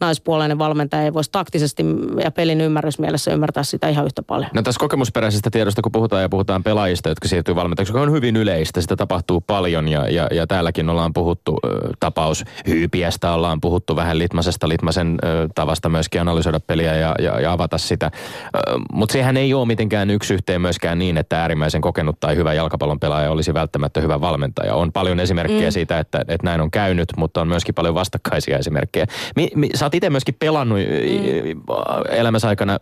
naispuolinen valmentaja ei voisi taktisesti ja pelin ymmärrysmielessä ymmärtää sitä ihan yhtä paljon. No tässä kokemusperäisestä tiedosta, kun puhutaan pelaajista, jotka siirtyy valmentajaksi, joka on hyvin yleistä, sitä tapahtuu paljon ja täälläkin ollaan puhuttu tapaus Hyypiästä, ollaan puhuttu vähän Litmasen tavasta myöskin analysoida peliä ja avata sitä, mutta sehän ei ole mitenkään yksi yhteen myöskään niin, että äärimmäisen kokenut tai hyvä jalkapallon pelaaja olisi välttämättä hyvä valmentaja. On paljon esimerkkejä siitä, että näin on käynyt, mutta on myöskin paljon vastakkaisia esimerkkejä. Sä oot itse myöskin pelannut elämässä aikana.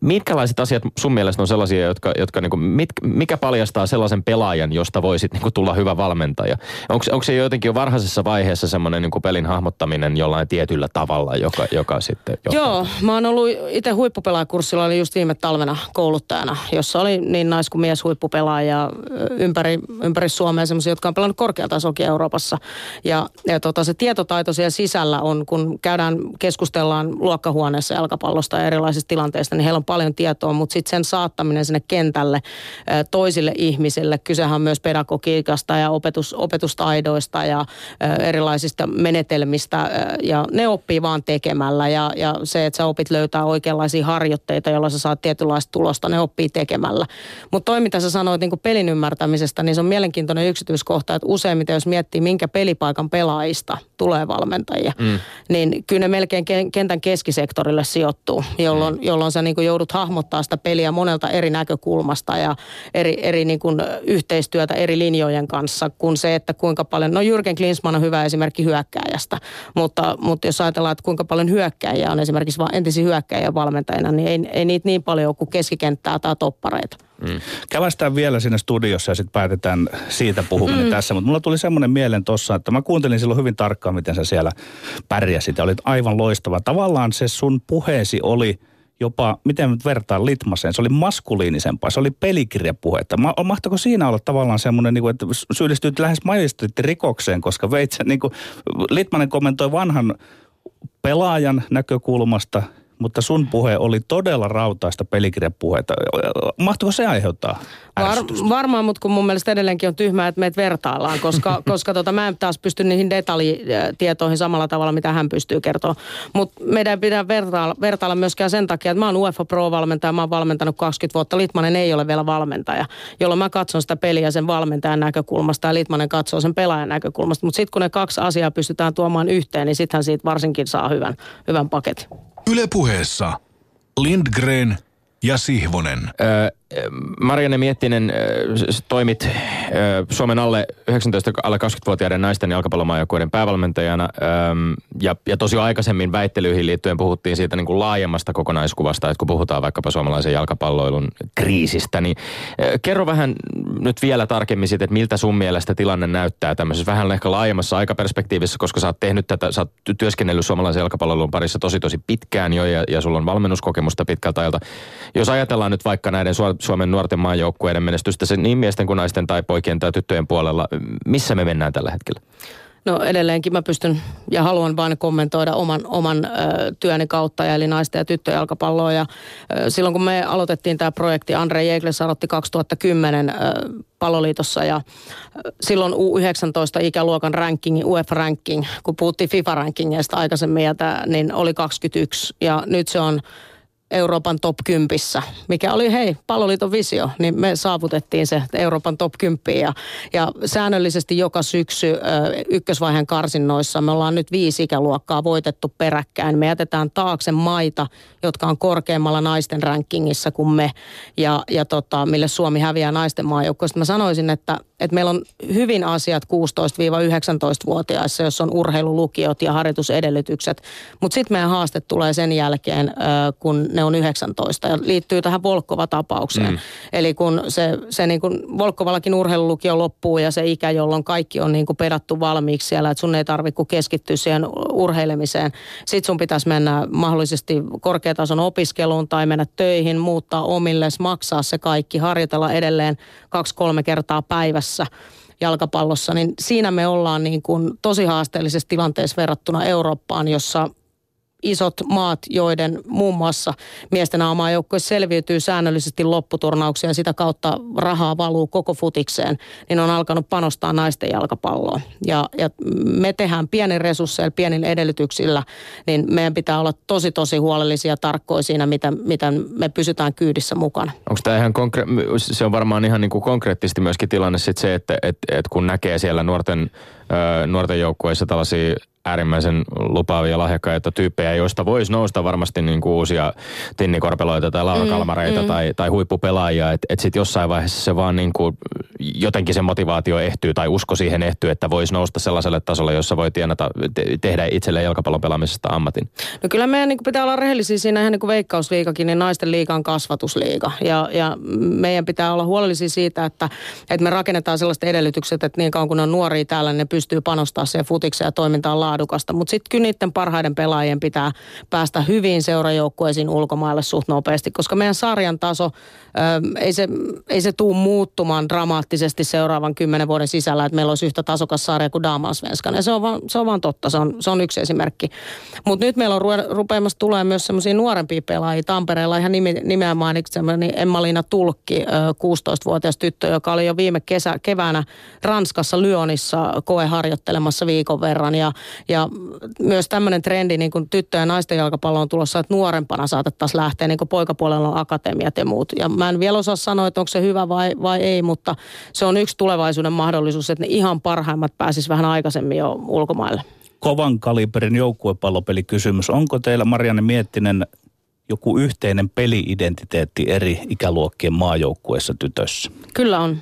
Mitkälaiset asiat sun mielestä on sellaisia, jotka niinku, mikä paljastaa sellaisen pelaajan, josta voisit niinku tulla hyvä valmentaja? Onko se jotenkin jo varhaisessa vaiheessa semmoinen niinku pelin hahmottaminen jollain tietyllä tavalla, joka sitten... Joo, mä oon ollut itse huippupelaajakurssilla, oli just viime talvena kouluttajana, jossa oli niin nais kuin mies huippupelaaja ympäri Suomea semmoisia, jotka on pelannut korkeatasokin Euroopassa. Ja se tietotaito siellä sisällä on, kun keskustellaan luokkahuoneessa jalkapallosta ja erilaisista tilanteista, niin heillä on paljon tietoa, mutta sitten sen saattaminen sinne kentälle toisille ihmisille, kysehän on myös pedagogiikasta ja opetustaidoista ja erilaisista menetelmistä, ja ne oppii vaan tekemällä, ja se, että sä opit löytää oikeanlaisia harjoitteita, joilla sä saat tietynlaista tulosta, ne oppii tekemällä. Mutta toi, mitä sä sanoit niin kuin pelin ymmärtämisestä, niin se on mielenkiintoinen yksityiskohta, että useimmiten jos miettii, minkä pelipaikan pelaajista tulee valmentajia, niin kyllä ne melkein kentän keskisektorille sijoittuu, jolloin sä niin kuin joudut hahmottaa sitä peliä monelta eri näkökulmasta ja eri niin kuin yhteistyötä eri linjojen kanssa, kuin se, että kuinka paljon, no Jürgen Klinsmann on hyvä esimerkki hyökkääjästä, mutta jos ajatellaan, että kuinka paljon hyökkääjiä on esimerkiksi entisiä hyökkääjiä valmentajina, niin ei niitä niin paljon kuin keskikenttää tai toppareita. Kävästään vielä siinä studiossa ja sitten päätetään siitä puhuminen tässä, mutta mulla tuli semmoinen mieleen tossa, että mä kuuntelin silloin hyvin tarkkaan, miten sä siellä pärjäsit ja olit aivan loistava. Tavallaan se sun puheesi oli jopa, miten nyt vertaan Litmaseen, se oli maskuliinisempaa, se oli pelikirjapuhetta. Mahtaako siinä olla tavallaan semmoinen, että syyllistyit lähes mainistuitte rikokseen, koska Litmanen kommentoi vanhan pelaajan näkökulmasta, mutta sun puhe oli todella rautaista pelikirjapuhetta. Mahtuiko se aiheuttaa ärsytystä? Varmaan, mutta kun mun mielestä edelleenkin on tyhmää, että meitä vertaillaan, koska mä en taas pysty niihin detaljitietoihin samalla tavalla, mitä hän pystyy kertoa. Mutta meidän pitää vertailla myöskään sen takia, että mä oon UEFA Pro-valmentaja, mä oon valmentanut 20 vuotta. Litmanen ei ole vielä valmentaja, jolloin mä katson sitä peliä sen valmentajan näkökulmasta ja Litmanen katsoo sen pelaajan näkökulmasta. Mutta sitten kun ne kaksi asiaa pystytään tuomaan yhteen, niin sittenhän siitä varsinkin saa hyvän paketin. Yle Puheessa Lindgren ja Sihvonen. Marianne Miettinen, toimit Suomen alle 19 alle 20-vuotiaiden naisten jalkapallomaajoukkueiden päävalmentajana. Ja tosi aikaisemmin väittelyihin liittyen puhuttiin siitä niin kuin laajemmasta kokonaiskuvasta, että kun puhutaan vaikkapa suomalaisen jalkapalloilun kriisistä, niin kerro vähän nyt vielä tarkemmin siitä, että miltä sun mielestä tilanne näyttää tämmöisessä vähän ehkä laajemmassa aikaperspektiivissä, koska sä oot tehnyt tätä, sä oot työskennellyt suomalaisen jalkapalloilun parissa tosi pitkään jo ja sulla on valmennuskokemusta pitkältä ajalta. Jos ajatellaan nyt vaikka näiden Suomen nuorten maajoukkueiden menestystä se niin miesten kuin naisten tai poikien tai tyttöjen puolella. Missä me mennään tällä hetkellä? No edelleenkin mä pystyn ja haluan vain kommentoida oman työni kautta, eli naisten ja tyttöjen jalkapalloa. Ja, silloin kun me aloitettiin tämä projekti, Andrée Jeglertz aloitti 2010 Palloliitossa ja silloin U19-ikäluokan ranking, UF-ranking, kun puhuttiin FIFA-rankingeista aikaisemmin, niin oli 21 ja nyt se on Euroopan top 10, mikä oli Palloliiton visio, niin me saavutettiin se Euroopan top 10 ja säännöllisesti joka syksy ykkösvaiheen karsinnoissa me ollaan nyt 5 ikäluokkaa voitettu peräkkäin. Me jätetään taakse maita, jotka on korkeammalla naisten rankingissa kuin me ja mille Suomi häviää naisten maajoukkueesta. Mä sanoisin, että meillä on hyvin asiat 16-19-vuotiaissa, jos on urheilulukiot ja harjoitusedellytykset, mutta sitten meidän haaste tulee sen jälkeen, kun ne on 19 ja liittyy tähän Volkova-tapaukseen. Eli kun se niin kuin Volkovallakin urheilulukio loppuu ja se ikä, jolloin kaikki on niin kuin pedattu valmiiksi siellä, että sun ei tarvitse keskittyä siihen urheilemiseen. Sitten sun pitäisi mennä mahdollisesti korkeatason opiskeluun tai mennä töihin, muuttaa omilles, maksaa se kaikki, harjoitella edelleen 2-3 kertaa päivässä jalkapallossa. Niin siinä me ollaan niin kuin tosi haasteellisessa tilanteessa verrattuna Eurooppaan, jossa isot maat, joiden muun muassa miesten A-maajoukkue selviytyy säännöllisesti lopputurnauksia ja sitä kautta rahaa valuu koko futikseen, niin on alkanut panostaa naisten jalkapalloon. Ja me tehdään pienen resursseilla, pienillä edellytyksillä, niin meidän pitää olla tosi huolellisia ja tarkkoja siinä, mitä me pysytään kyydissä mukana. Onko tämä ihan se on varmaan ihan niin kuin konkreettisesti myöskin tilanne sit se, että kun näkee siellä nuorten joukkueissa tällaisia äärimmäisen lupaavia lahjakkaita tyyppejä, joista voisi nousta varmasti niin kuin uusia tinnikorpeloita tai laulakalmareita tai huippupelaajia. Että sitten jossain vaiheessa se vaan niin kuin jotenkin se motivaatio ehtyy tai usko siihen ehtyy, että voisi nousta sellaiselle tasolle, jossa voi tehdä itselleen jalkapallon pelaamisesta ammatin. No kyllä meidän niin kuin pitää olla rehellisiä siinä ihan niin kuin Veikkausliigakin, niin naisten liiga on kasvatusliiga. Ja meidän pitää olla huolellisia siitä, että me rakennetaan sellaiset edellytykset, että niin kauan kun on nuoria täällä, niin ne pystyy panostamaan siihen futikseen ja toimintaan laadukkaan. Mutta sitten kyllä niiden parhaiden pelaajien pitää päästä hyviin seurajoukkueisiin ulkomaille suht nopeasti, koska meidän sarjan taso, ei se tuu muuttumaan dramaattisesti seuraavan 10 vuoden sisällä, että meillä olisi yhtä tasokas sarja kuin Damasvenskan. Ja se on vaan totta, se on yksi esimerkki. Mutta nyt meillä on rupeamassa tulee myös semmoisia nuorempia pelaajia. Tampereella ihan nimeä mainitsen, niin Emma-Liina Tulkki, 16-vuotias tyttö, joka oli jo viime keväänä Ranskassa Lyonissa koeharjoittelemassa viikon verran ja myös tämmöinen trendi niin kuin tyttö- ja naisten jalkapallo on tulossa, että nuorempana saatettaisiin lähteä, niin kuin poikapuolella on akatemiat ja muut. Ja mä en vielä osaa sanoa, että onko se hyvä vai ei, mutta se on yksi tulevaisuuden mahdollisuus, että ne ihan parhaimmat pääsisivät vähän aikaisemmin jo ulkomaille. Kovan kaliberin joukkuepallopelikysymys. Onko teillä, Marianne Miettinen, joku yhteinen peli-identiteetti eri ikäluokkien maajoukkueessa tytössä? Kyllä on.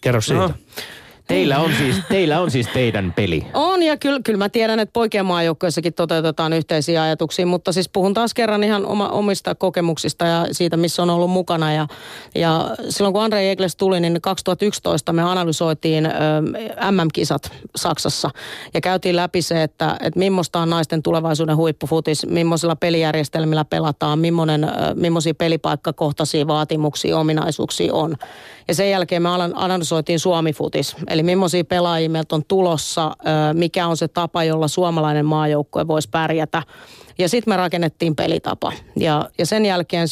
Kerro siitä. No. Teillä on siis teidän peli. On ja kyllä mä tiedän, että poikien maajoukkueessakin toteutetaan yhteisiä ajatuksia, mutta siis puhun taas kerran ihan omista kokemuksista ja siitä, missä on ollut mukana. Ja silloin kun Andrée Jeglertz tuli, niin 2011 me analysoitiin MM-kisat Saksassa ja käytiin läpi se, että millaista on naisten tulevaisuuden huippufutis, millaisilla pelijärjestelmillä pelataan, millaisia pelipaikkakohtaisia vaatimuksia, ominaisuuksia on. Ja sen jälkeen me analysoitiin Suomi-futis. Eli millaisia pelaajia meiltä on tulossa, mikä on se tapa, jolla suomalainen maajoukkue voisi pärjätä. Ja sitten me rakennettiin pelitapa. Ja sen jälkeen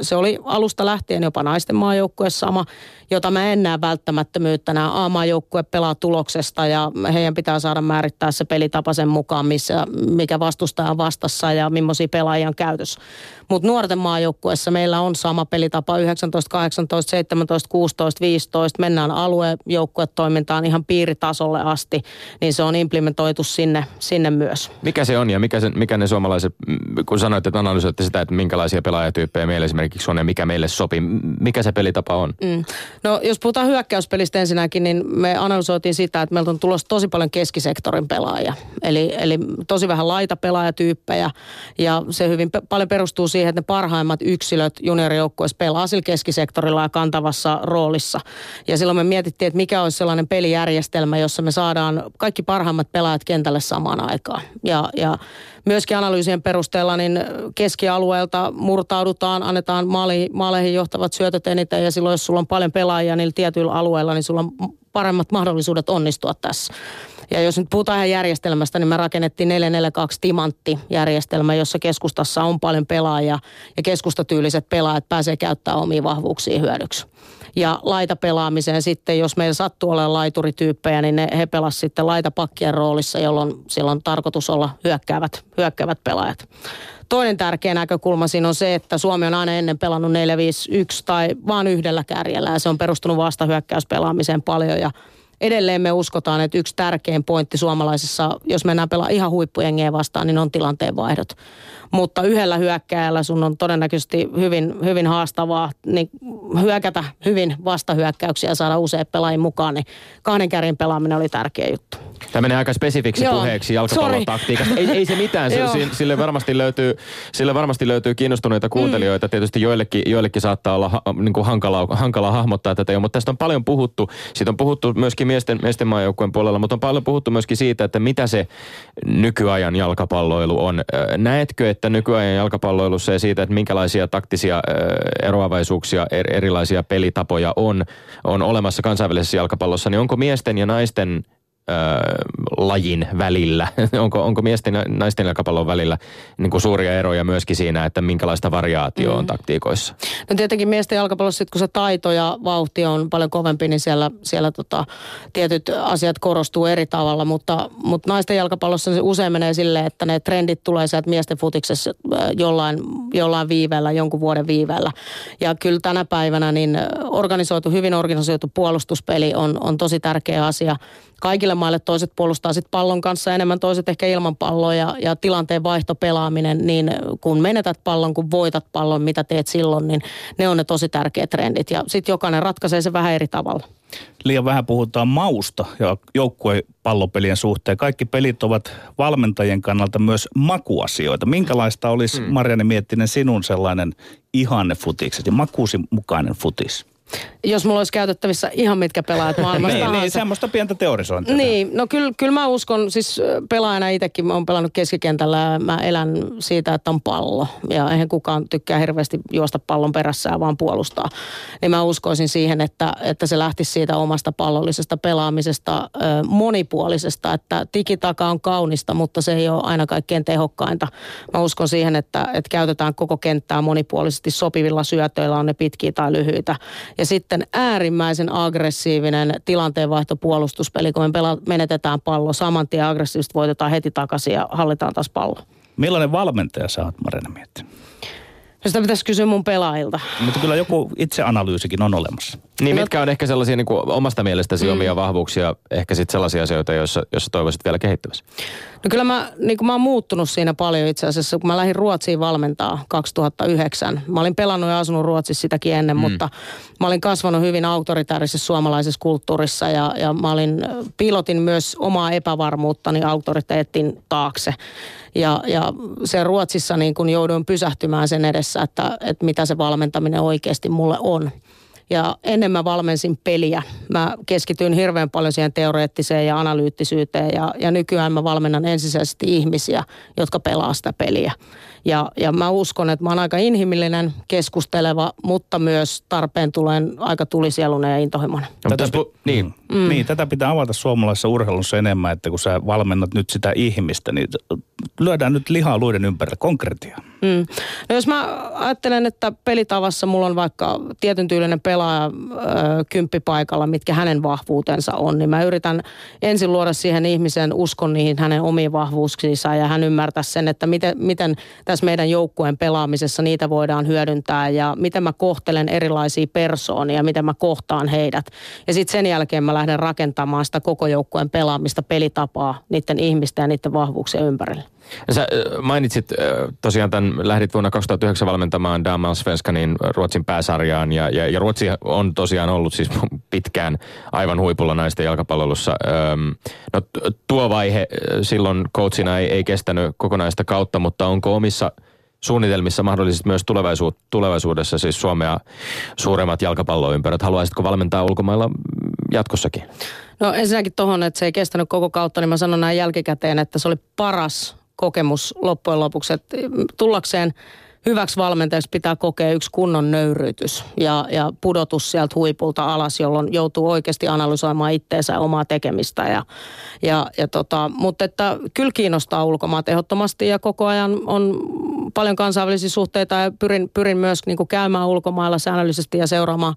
se oli alusta lähtien jopa naisten maajoukkue sama, jota mä en näe välttämättömyyttä. Nämä A-maajoukkue pelaa tuloksesta ja heidän pitää saada määrittää se pelitapa sen mukaan, mikä vastustaja on vastassa ja millaisia pelaajia on käytössä. Mutta nuorten maajoukkuessa meillä on sama pelitapa 19, 18, 17, 16, 15. Mennään aluejoukkuetoimintaan ihan piiritasolle asti, niin se on implementoitu sinne myös. Mikä se on ja mikä ne suomalaiset, kun sanoit, että analysoitte sitä, että minkälaisia pelaajatyyppejä meillä esimerkiksi on ja mikä meille sopii, mikä se pelitapa on? No jos puhutaan hyökkäyspelistä ensinnäkin, niin me analysoitiin sitä, että meiltä on tulossa tosi paljon keskisektorin pelaajia. Eli tosi vähän laitapelaajatyyppejä ja se hyvin paljon perustuu siihen, että ne parhaimmat yksilöt juniorijoukkueessa pelaa sillä keskisektorilla ja kantavassa roolissa. Ja silloin me mietittiin, että mikä olisi sellainen pelijärjestelmä, jossa me saadaan kaikki parhaimmat pelaajat kentälle samaan aikaan. Ja myöskin analyysien perusteella niin keskialueelta murtaudutaan, annetaan maaleihin johtavat syötöt eniten ja silloin jos sulla on paljon pelaajia niillä tietyillä alueilla, niin sulla on paremmat mahdollisuudet onnistua tässä. Ja jos nyt puhutaan ihan järjestelmästä, niin me rakennettiin 4-4-2-timanttijärjestelmä, jossa keskustassa on paljon pelaajia ja keskustatyyliset pelaajat pääsee käyttämään omia vahvuuksia hyödyksi. Ja laitapelaamiseen sitten, jos meillä sattuu olemaan laiturityyppejä, niin he pelasivat sitten laitapakkien roolissa, jolloin silloin tarkoitus olla hyökkäävät pelaajat. Toinen tärkeä näkökulma siinä on se, että Suomi on aina ennen pelannut 4-5-1 tai vaan yhdellä kärjellä ja se on perustunut vastahyökkäyspelaamiseen paljon ja edelleen me uskotaan, että yksi tärkein pointti suomalaisessa, jos mennään pelaa ihan huippujengeä vastaan, niin on tilanteenvaihdot. Mutta yhdellä hyökkääjällä sun on todennäköisesti hyvin haastavaa niin hyökätä hyvin vastahyökkäyksiä ja saada usein pelaajien mukaan, niin kahden kärjen pelaaminen oli tärkeä juttu. Tämä menee aika spesifiksi puheeksi jalkapallotaktiikasta. Ei se mitään, sille varmasti löytyy kiinnostuneita kuuntelijoita. Tietysti joillekin saattaa olla niin hankalaa hahmottaa tätä jo, mutta tästä on paljon puhuttu. Siitä on puhuttu myöskin miesten maajoukkueen puolella, mutta on paljon puhuttu myöskin siitä, että mitä se nykyajan jalkapalloilu on. Näetkö, että nykyajan jalkapalloilussa ja siitä, että minkälaisia taktisia eroavaisuuksia, erilaisia pelitapoja on olemassa kansainvälisessä jalkapallossa, niin onko miesten ja naisten lajin välillä, onko miesten ja naisten jalkapallon välillä niin kuin suuria eroja myöskin siinä, että minkälaista variaatio on taktiikoissa? No tietenkin miesten jalkapallossa sit, kun se taito ja vauhti on paljon kovempi, niin siellä tietyt asiat korostuu eri tavalla, mutta naisten jalkapallossa se usein menee silleen, että ne trendit tulee sieltä miesten futiksessa jollain viiveellä, jonkun vuoden viiveellä. Ja kyllä tänä päivänä niin hyvin organisoitu puolustuspeli on tosi tärkeä asia. Kaikille maille toiset puolustaa sitten pallon kanssa enemmän, toiset ehkä ilman palloa ja tilanteen vaihtopelaaminen, niin kun menetät pallon, kun voitat pallon, mitä teet silloin, niin ne on ne tosi tärkeät trendit ja sitten jokainen ratkaisee se vähän eri tavalla. Liian vähän puhutaan mausta ja joukkuepallopelien suhteen. Kaikki pelit ovat valmentajien kannalta myös makuasioita. Minkälaista olisi, Marianne Miettinen, sinun sellainen ihanne futikset ja makuusi mukainen futis? Jos mulla olisi käytettävissä ihan mitkä pelaajat maailmasta tahansa. Niin, semmoista pientä teorisointia. Niin, no kyllä mä uskon, siis pelaajana itsekin mä oon pelannut keskikentällä ja mä elän siitä, että on pallo. Ja eihän kukaan tykkää hirveästi juosta pallon perässä ja vaan puolustaa. Niin mä uskoisin siihen, että se lähtisi siitä omasta pallollisesta pelaamisesta, monipuolisesta. Että tikitaka on kaunista, mutta se ei ole aina kaikkein tehokkainta. Mä uskon siihen, että käytetään koko kenttää monipuolisesti sopivilla syötöillä, on ne pitkiä tai lyhyitä. Ja sitten äärimmäisen aggressiivinen tilanteenvaihtopuolustuspeli, kun me menetetään pallo saman tien aggressiivisesti, voitetaan heti takaisin ja hallitaan taas pallo. Millainen valmentaja sä oot, Marianne Miettinen? No sitä pitäisi kysyä mun pelaajilta. Mutta kyllä joku itseanalyysikin on olemassa. Niin, mitkä on ehkä sellaisia niin kuin omasta mielestäsi omia vahvuuksia, ehkä sitten sellaisia asioita, joissa toivoisit vielä kehittyvässä? No kyllä mä oon muuttunut siinä paljon itse asiassa, kun mä lähdin Ruotsiin valmentaa 2009. Mä olin pelannut ja asunut Ruotsissa sitäkin ennen, mutta mä olin kasvanut hyvin autoritäärisessä suomalaisessa kulttuurissa ja mä piilotin myös omaa epävarmuuttani autoriteetin taakse. Ja se Ruotsissa niin kun jouduin pysähtymään sen edessä, että mitä se valmentaminen oikeasti mulle on. Ja ennen mä valmensin peliä. Mä keskityin hirveän paljon siihen teoreettiseen ja analyyttisyyteen ja nykyään mä valmennan ensisijaisesti ihmisiä, jotka pelaa sitä peliä. Ja mä uskon, että mä oon aika inhimillinen, keskusteleva, mutta myös tarpeen tulen aika tulisielunen ja intohimoinen. Tätä pitää avata suomalaisessa urheilussa enemmän, että kun sä valmennat nyt sitä ihmistä, niin lyödään nyt lihaa luiden ympärille, konkreettia. No jos mä ajattelen, että pelitavassa mulla on vaikka tietyn tyylinen pelaaja kymppipaikalla, mitkä hänen vahvuutensa on, niin mä yritän ensin luoda siihen ihmisen uskon niihin hänen omiin vahvuuksiinsa ja hän ymmärtää sen, että miten tässä meidän joukkueen pelaamisessa niitä voidaan hyödyntää ja miten mä kohtelen erilaisia persoonia, miten mä kohtaan heidät. Ja sitten sen jälkeen mä lähden rakentamaan sitä koko joukkueen pelaamista, pelitapaa niiden ihmisten ja niiden vahvuuksien ympärille. Sä mainitsit tosiaan lähdit vuonna 2009 valmentamaan Damallsvenskanin Ruotsin pääsarjaan ja Ruotsi on tosiaan ollut siis pitkään aivan huipulla naisten jalkapallossa. No tuo vaihe silloin coachina ei kestänyt kokonaista kautta, mutta onko omissa suunnitelmissa mahdollisesti myös tulevaisuudessa siis Suomea suuremmat jalkapalloympäröt? Haluaisitko valmentaa ulkomailla jatkossakin? No ensinnäkin tohon, että se ei kestänyt koko kautta, niin mä sanon näin jälkikäteen, että se oli paras kokemus loppujen lopuksi, että tullakseen hyväksi valmentajaksi pitää kokea yksi kunnon nöyryytys ja pudotus sieltä huipulta alas, jolloin joutuu oikeasti analysoimaan itteensä omaa tekemistä. Mutta että kyllä kiinnostaa ulkomaat ehdottomasti ja koko ajan on paljon kansainvälisiä suhteita ja pyrin myös niin kuin käymään ulkomailla säännöllisesti ja seuraamaan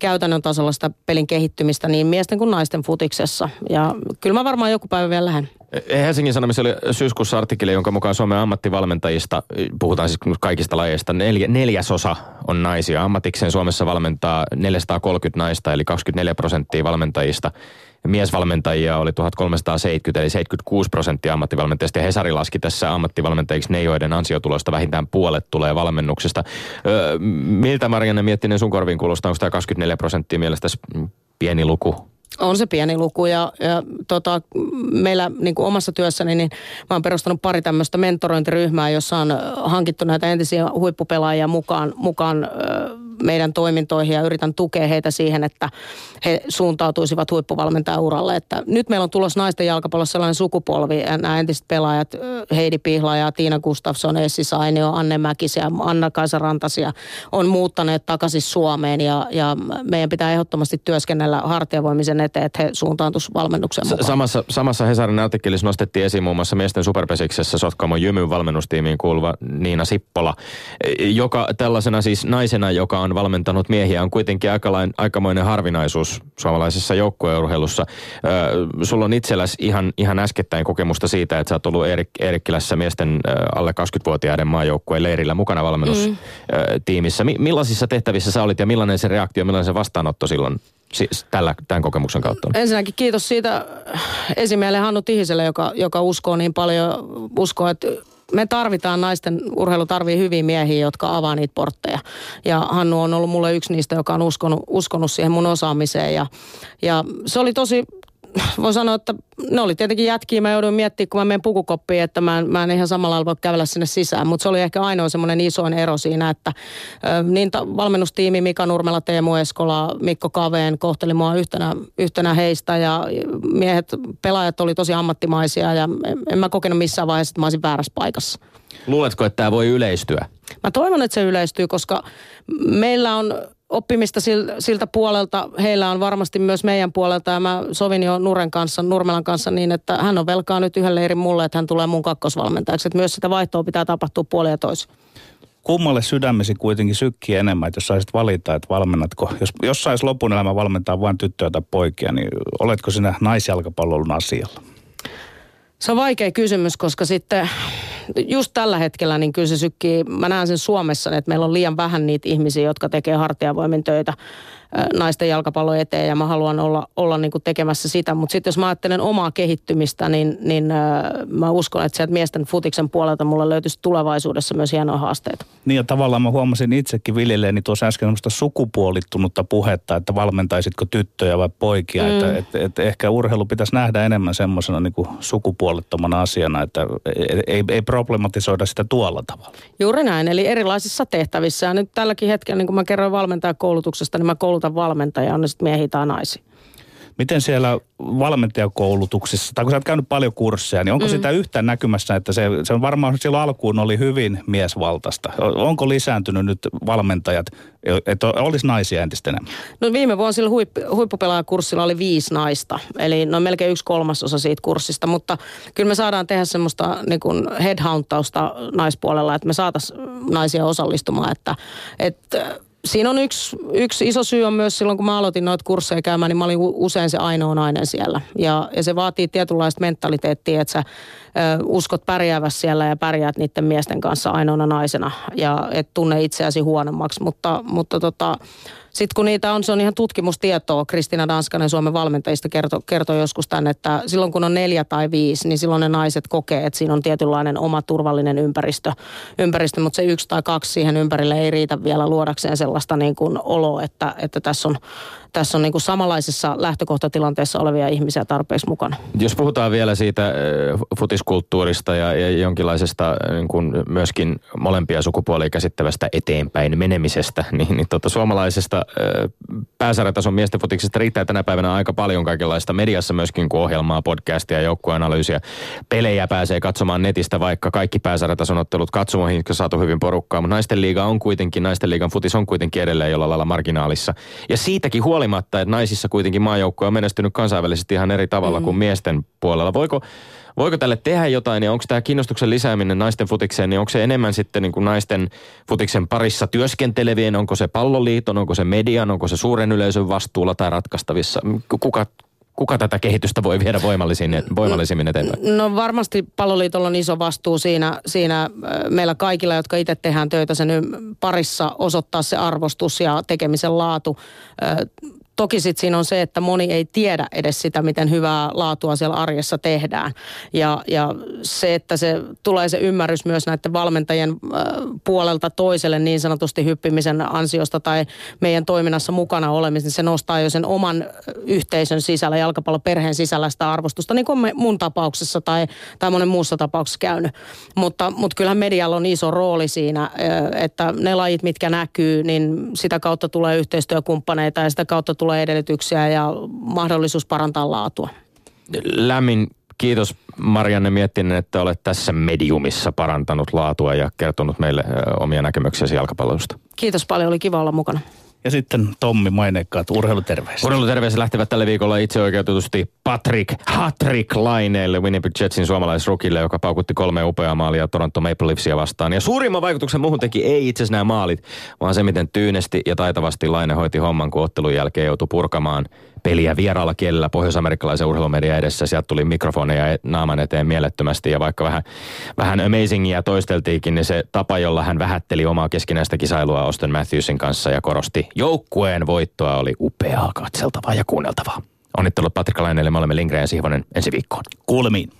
käytännön tasolla sitä pelin kehittymistä niin miesten kuin naisten futiksessa. Ja kyllä mä varmaan joku päivä vielä lähden. Helsingin Sanomissa oli syyskuussa artikkeli, jonka mukaan Suomen ammattivalmentajista, puhutaan siis kaikista lajeista, 4/4 on naisia. Ammatikseen Suomessa valmentaa 430 naista, eli 24% valmentajista. Miesvalmentajia oli 1370, eli 76% ammattivalmentajista. Ja Hesari laski tässä ammattivalmentajiksi ne, joiden ansiotulosta vähintään puolet tulee valmennuksesta. Miltä Marianne Miettinen sun korviin kuulostaa? Onko tämä 24% mielestäsi pieni luku? On se pieni luku ja meillä niin kuin omassa työssäni niin mä oon perustanut pari tämmöistä mentorointiryhmää, jossa on hankittu näitä entisiä huippupelaajia mukaan meidän toimintoihin ja yritän tukea heitä siihen, että he suuntautuisivat huippuvalmentajauralle. Että nyt meillä on tulossa naisten jalkapallossa sellainen sukupolvi, nämä entiset pelaajat, Heidi Pihlaja, Tiina Gustafsson, Essi Sainio, Anne Mäkisiä, Anna-Kaisa Rantasia on muuttaneet takaisin Suomeen ja meidän pitää ehdottomasti työskennellä hartiavoimisen eteen, että he suuntaantuisivat valmennukseen mukaan. Samassa Hesarin artikkelissa nostettiin esiin muun muassa miesten superpesiksessä Sotkamon Jymyn valmennustiimiin kuuluva Niina Sippola, joka tällaisena siis naisena, joka on valmentanut miehiä, on kuitenkin aikamoinen harvinaisuus suomalaisessa joukkueurheilussa. Sulla on itselläsi ihan äskettäin kokemusta siitä, että sä oot ollut Eerikkilässä miesten alle 20-vuotiaiden maajoukkueen leirillä mukana valmennustiimissä. Millaisissa tehtävissä sä olit ja millainen se reaktio, millainen se vastaanotto silloin tämän kokemuksen kautta? Ensinnäkin kiitos siitä esimiehelle Hannu Tihiselle, joka uskoo niin paljon, että me tarvitaan, naisten urheilu tarvii hyviä miehiä, jotka avaa niitä portteja. Ja Hannu on ollut mulle yksi niistä, joka on uskonut siihen mun osaamiseen. Ja se oli tosi, voi sanoa, että ne oli tietenkin jätkiä. Mä jouduin miettimään, kun mä menen pukukoppiin, että mä en ihan samalla lailla voi kävellä sinne sisään. Mutta se oli ehkä ainoa semmoinen isoin ero siinä, että valmennustiimi Mika Nurmela, Teemu Eskola, Mikko Kaveen kohteli mua yhtenä heistä. Ja pelaajat oli tosi ammattimaisia ja en mä kokenut missään vaiheessa, että mä olisin väärässä paikassa. Luuletko, että tämä voi yleistyä? Mä toivon, että se yleistyy, koska meillä on oppimista siltä puolelta, heillä on varmasti myös meidän puolelta ja mä sovin jo Nurmelan kanssa niin, että hän on velkaa nyt yhden leirin mulle, että hän tulee mun kakkosvalmentajaksi, että myös sitä vaihtoa pitää tapahtua puolin ja toisin. Kummalle sydämesi kuitenkin sykkii enemmän, että jos saisit valita, että valmennatko, jos sais lopun elämä valmentaa vain tyttöä tai poikia, niin oletko sinä naisjalkapallon asialla? Se on vaikea kysymys, koska sitten just tällä hetkellä niin kyllä se sykkii, mä näen sen Suomessa, että meillä on liian vähän niitä ihmisiä, jotka tekee hartiavoimin töitä naisten jalkapallon eteen ja mä haluan olla niin kuin tekemässä sitä. Mutta sitten jos mä ajattelen omaa kehittymistä, niin mä uskon, että sieltä miesten futiksen puolelta mulle löytyisi tulevaisuudessa myös hienoja haasteita. Niin ja tavallaan mä huomasin itsekin viljeleeni tuossa äsken semmoista sukupuolittunutta puhetta, että valmentaisitko tyttöjä vai poikia. Että ehkä urheilu pitäisi nähdä enemmän semmoisena niin kuin sukupuolittomana asiana, että ei problematisoida sitä tuolla tavalla. Juuri näin, eli erilaisissa tehtävissä. Ja nyt tälläkin hetkellä, niin kuin mä kerroin valmentajakoulutuksesta, niin mä koulutan valmentajaa, on ne sitten miehiä tai naisia. Miten siellä valmentajakoulutuksessa, tai kun sä oot käynyt paljon kursseja, niin onko sitä yhtään näkymässä, että se on varmaan silloin alkuun oli hyvin miesvaltaista. Onko lisääntynyt nyt valmentajat, että olisi naisia entistä enemmän? No viime vuonna sillä huippupelaajakurssilla oli 5 naista, eli noin melkein 1/3 siitä kurssista, mutta kyllä me saadaan tehdä semmoista niin kuin headhunttausta naispuolella, että me saataisiin naisia osallistumaan, että siinä on yksi iso syy on myös silloin, kun mä aloitin noita kursseja käymään, niin mä olin usein se ainoa nainen siellä. Ja se vaatii tietynlaista mentaliteettia, että sä uskot pärjäävässä siellä ja pärjäät niiden miesten kanssa ainoana naisena. Ja et tunne itseäsi huonommaksi, mutta sitten kun niitä on, se on ihan tutkimustietoa. Kristina Danskanen Suomen valmentajista kertoi joskus tämän, että silloin kun on 4 tai 5, niin silloin ne naiset kokee, että siinä on tietynlainen oma turvallinen ympäristö, mutta se 1 tai 2 siihen ympärille ei riitä vielä luodakseen sellaista niin kuin oloa, että tässä on niin kuin samanlaisessa lähtökohtatilanteessa olevia ihmisiä tarpeeksi mukana. Jos puhutaan vielä siitä futiskulttuurista ja jonkinlaisesta niin kuin myöskin molempia sukupuolia käsittävästä eteenpäin menemisestä, niin suomalaisesta pääsarjatason miesten futiksesta riittää tänä päivänä aika paljon kaikenlaista mediassa myöskin, kun ohjelmaa, podcastia, joukkueanalyysiä, pelejä pääsee katsomaan netistä, vaikka kaikki pääsarjatason ottelut katsomoihin, jotka on saatu hyvin porukkaa, mutta naisten liigan futis on kuitenkin edelleen jollain lailla marginaalissa. Ja siitäkin huolimatta, että naisissa kuitenkin maajoukkoja on menestynyt kansainvälisesti ihan eri tavalla kuin miesten puolella. Voiko tälle tehdä jotain ja onko tämä kiinnostuksen lisääminen naisten futikseen, niin onko se enemmän sitten niin kuin naisten futiksen parissa työskentelevien, onko se palloliiton, onko se median, onko se suuren yleisön vastuulla tai ratkaistavissa? Kuka tätä kehitystä voi viedä voimallisimmin eteenpäin? No varmasti palloliitolla on iso vastuu siinä meillä kaikilla, jotka itse tehdään töitä sen parissa, osoittaa se arvostus ja tekemisen laatu. Toki sitten siinä on se, että moni ei tiedä edes sitä, miten hyvää laatua siellä arjessa tehdään. Ja se, että se tulee se ymmärrys myös näiden valmentajien puolelta toiselle niin sanotusti hyppimisen ansiosta tai meidän toiminnassa mukana olemisen, se nostaa jo sen oman yhteisön sisällä, jalkapalloperheen sisällä sitä arvostusta, niin kuin mun tapauksessa tai monen muussa tapauksessa käynyt. Mutta kyllähän medialla on iso rooli siinä, että ne lajit, mitkä näkyy, niin sitä kautta tulee yhteistyökumppaneita ja sitä kautta tulee edellytyksiä ja mahdollisuus parantaa laatua. Lämmin kiitos Marianne Miettinen, että olet tässä mediumissa parantanut laatua ja kertonut meille omia näkemyksiäsi jalkapallosta. Kiitos paljon, oli kiva olla mukana. Ja sitten Tommi Mainekkaat, urheiluterveiset. Urheiluterveiset lähtevät tällä viikolla itseoikeutetusti Patrick Hattrick Laineelle, Winnipeg Jetsin suomalaisrukille, joka paukutti 3 upeaa maalia Toronto Maple Leafsia vastaan. Ja suurimman vaikutuksen muuhun teki ei itse asiassa nämä maalit, vaan se, miten tyynesti ja taitavasti Laine hoiti homman, kun ottelun jälkeen joutui purkamaan peliä vieraalla kielellä pohjois-amerikkalaisen urheilumedian edessä. Sieltä tuli mikrofoneja naaman eteen mielettömästi ja vaikka vähän amazingia toisteltiinkin, niin se tapa, jolla hän vähätteli omaa keskinäistä kisailua Auston Matthewsin kanssa ja korosti joukkueen voittoa, oli upeaa katseltavaa ja kuunneltavaa. Onnittelut Patrick Laineelle, me olemme Lindgren ja Sihvonen ensi viikkoon. Kuulemiin.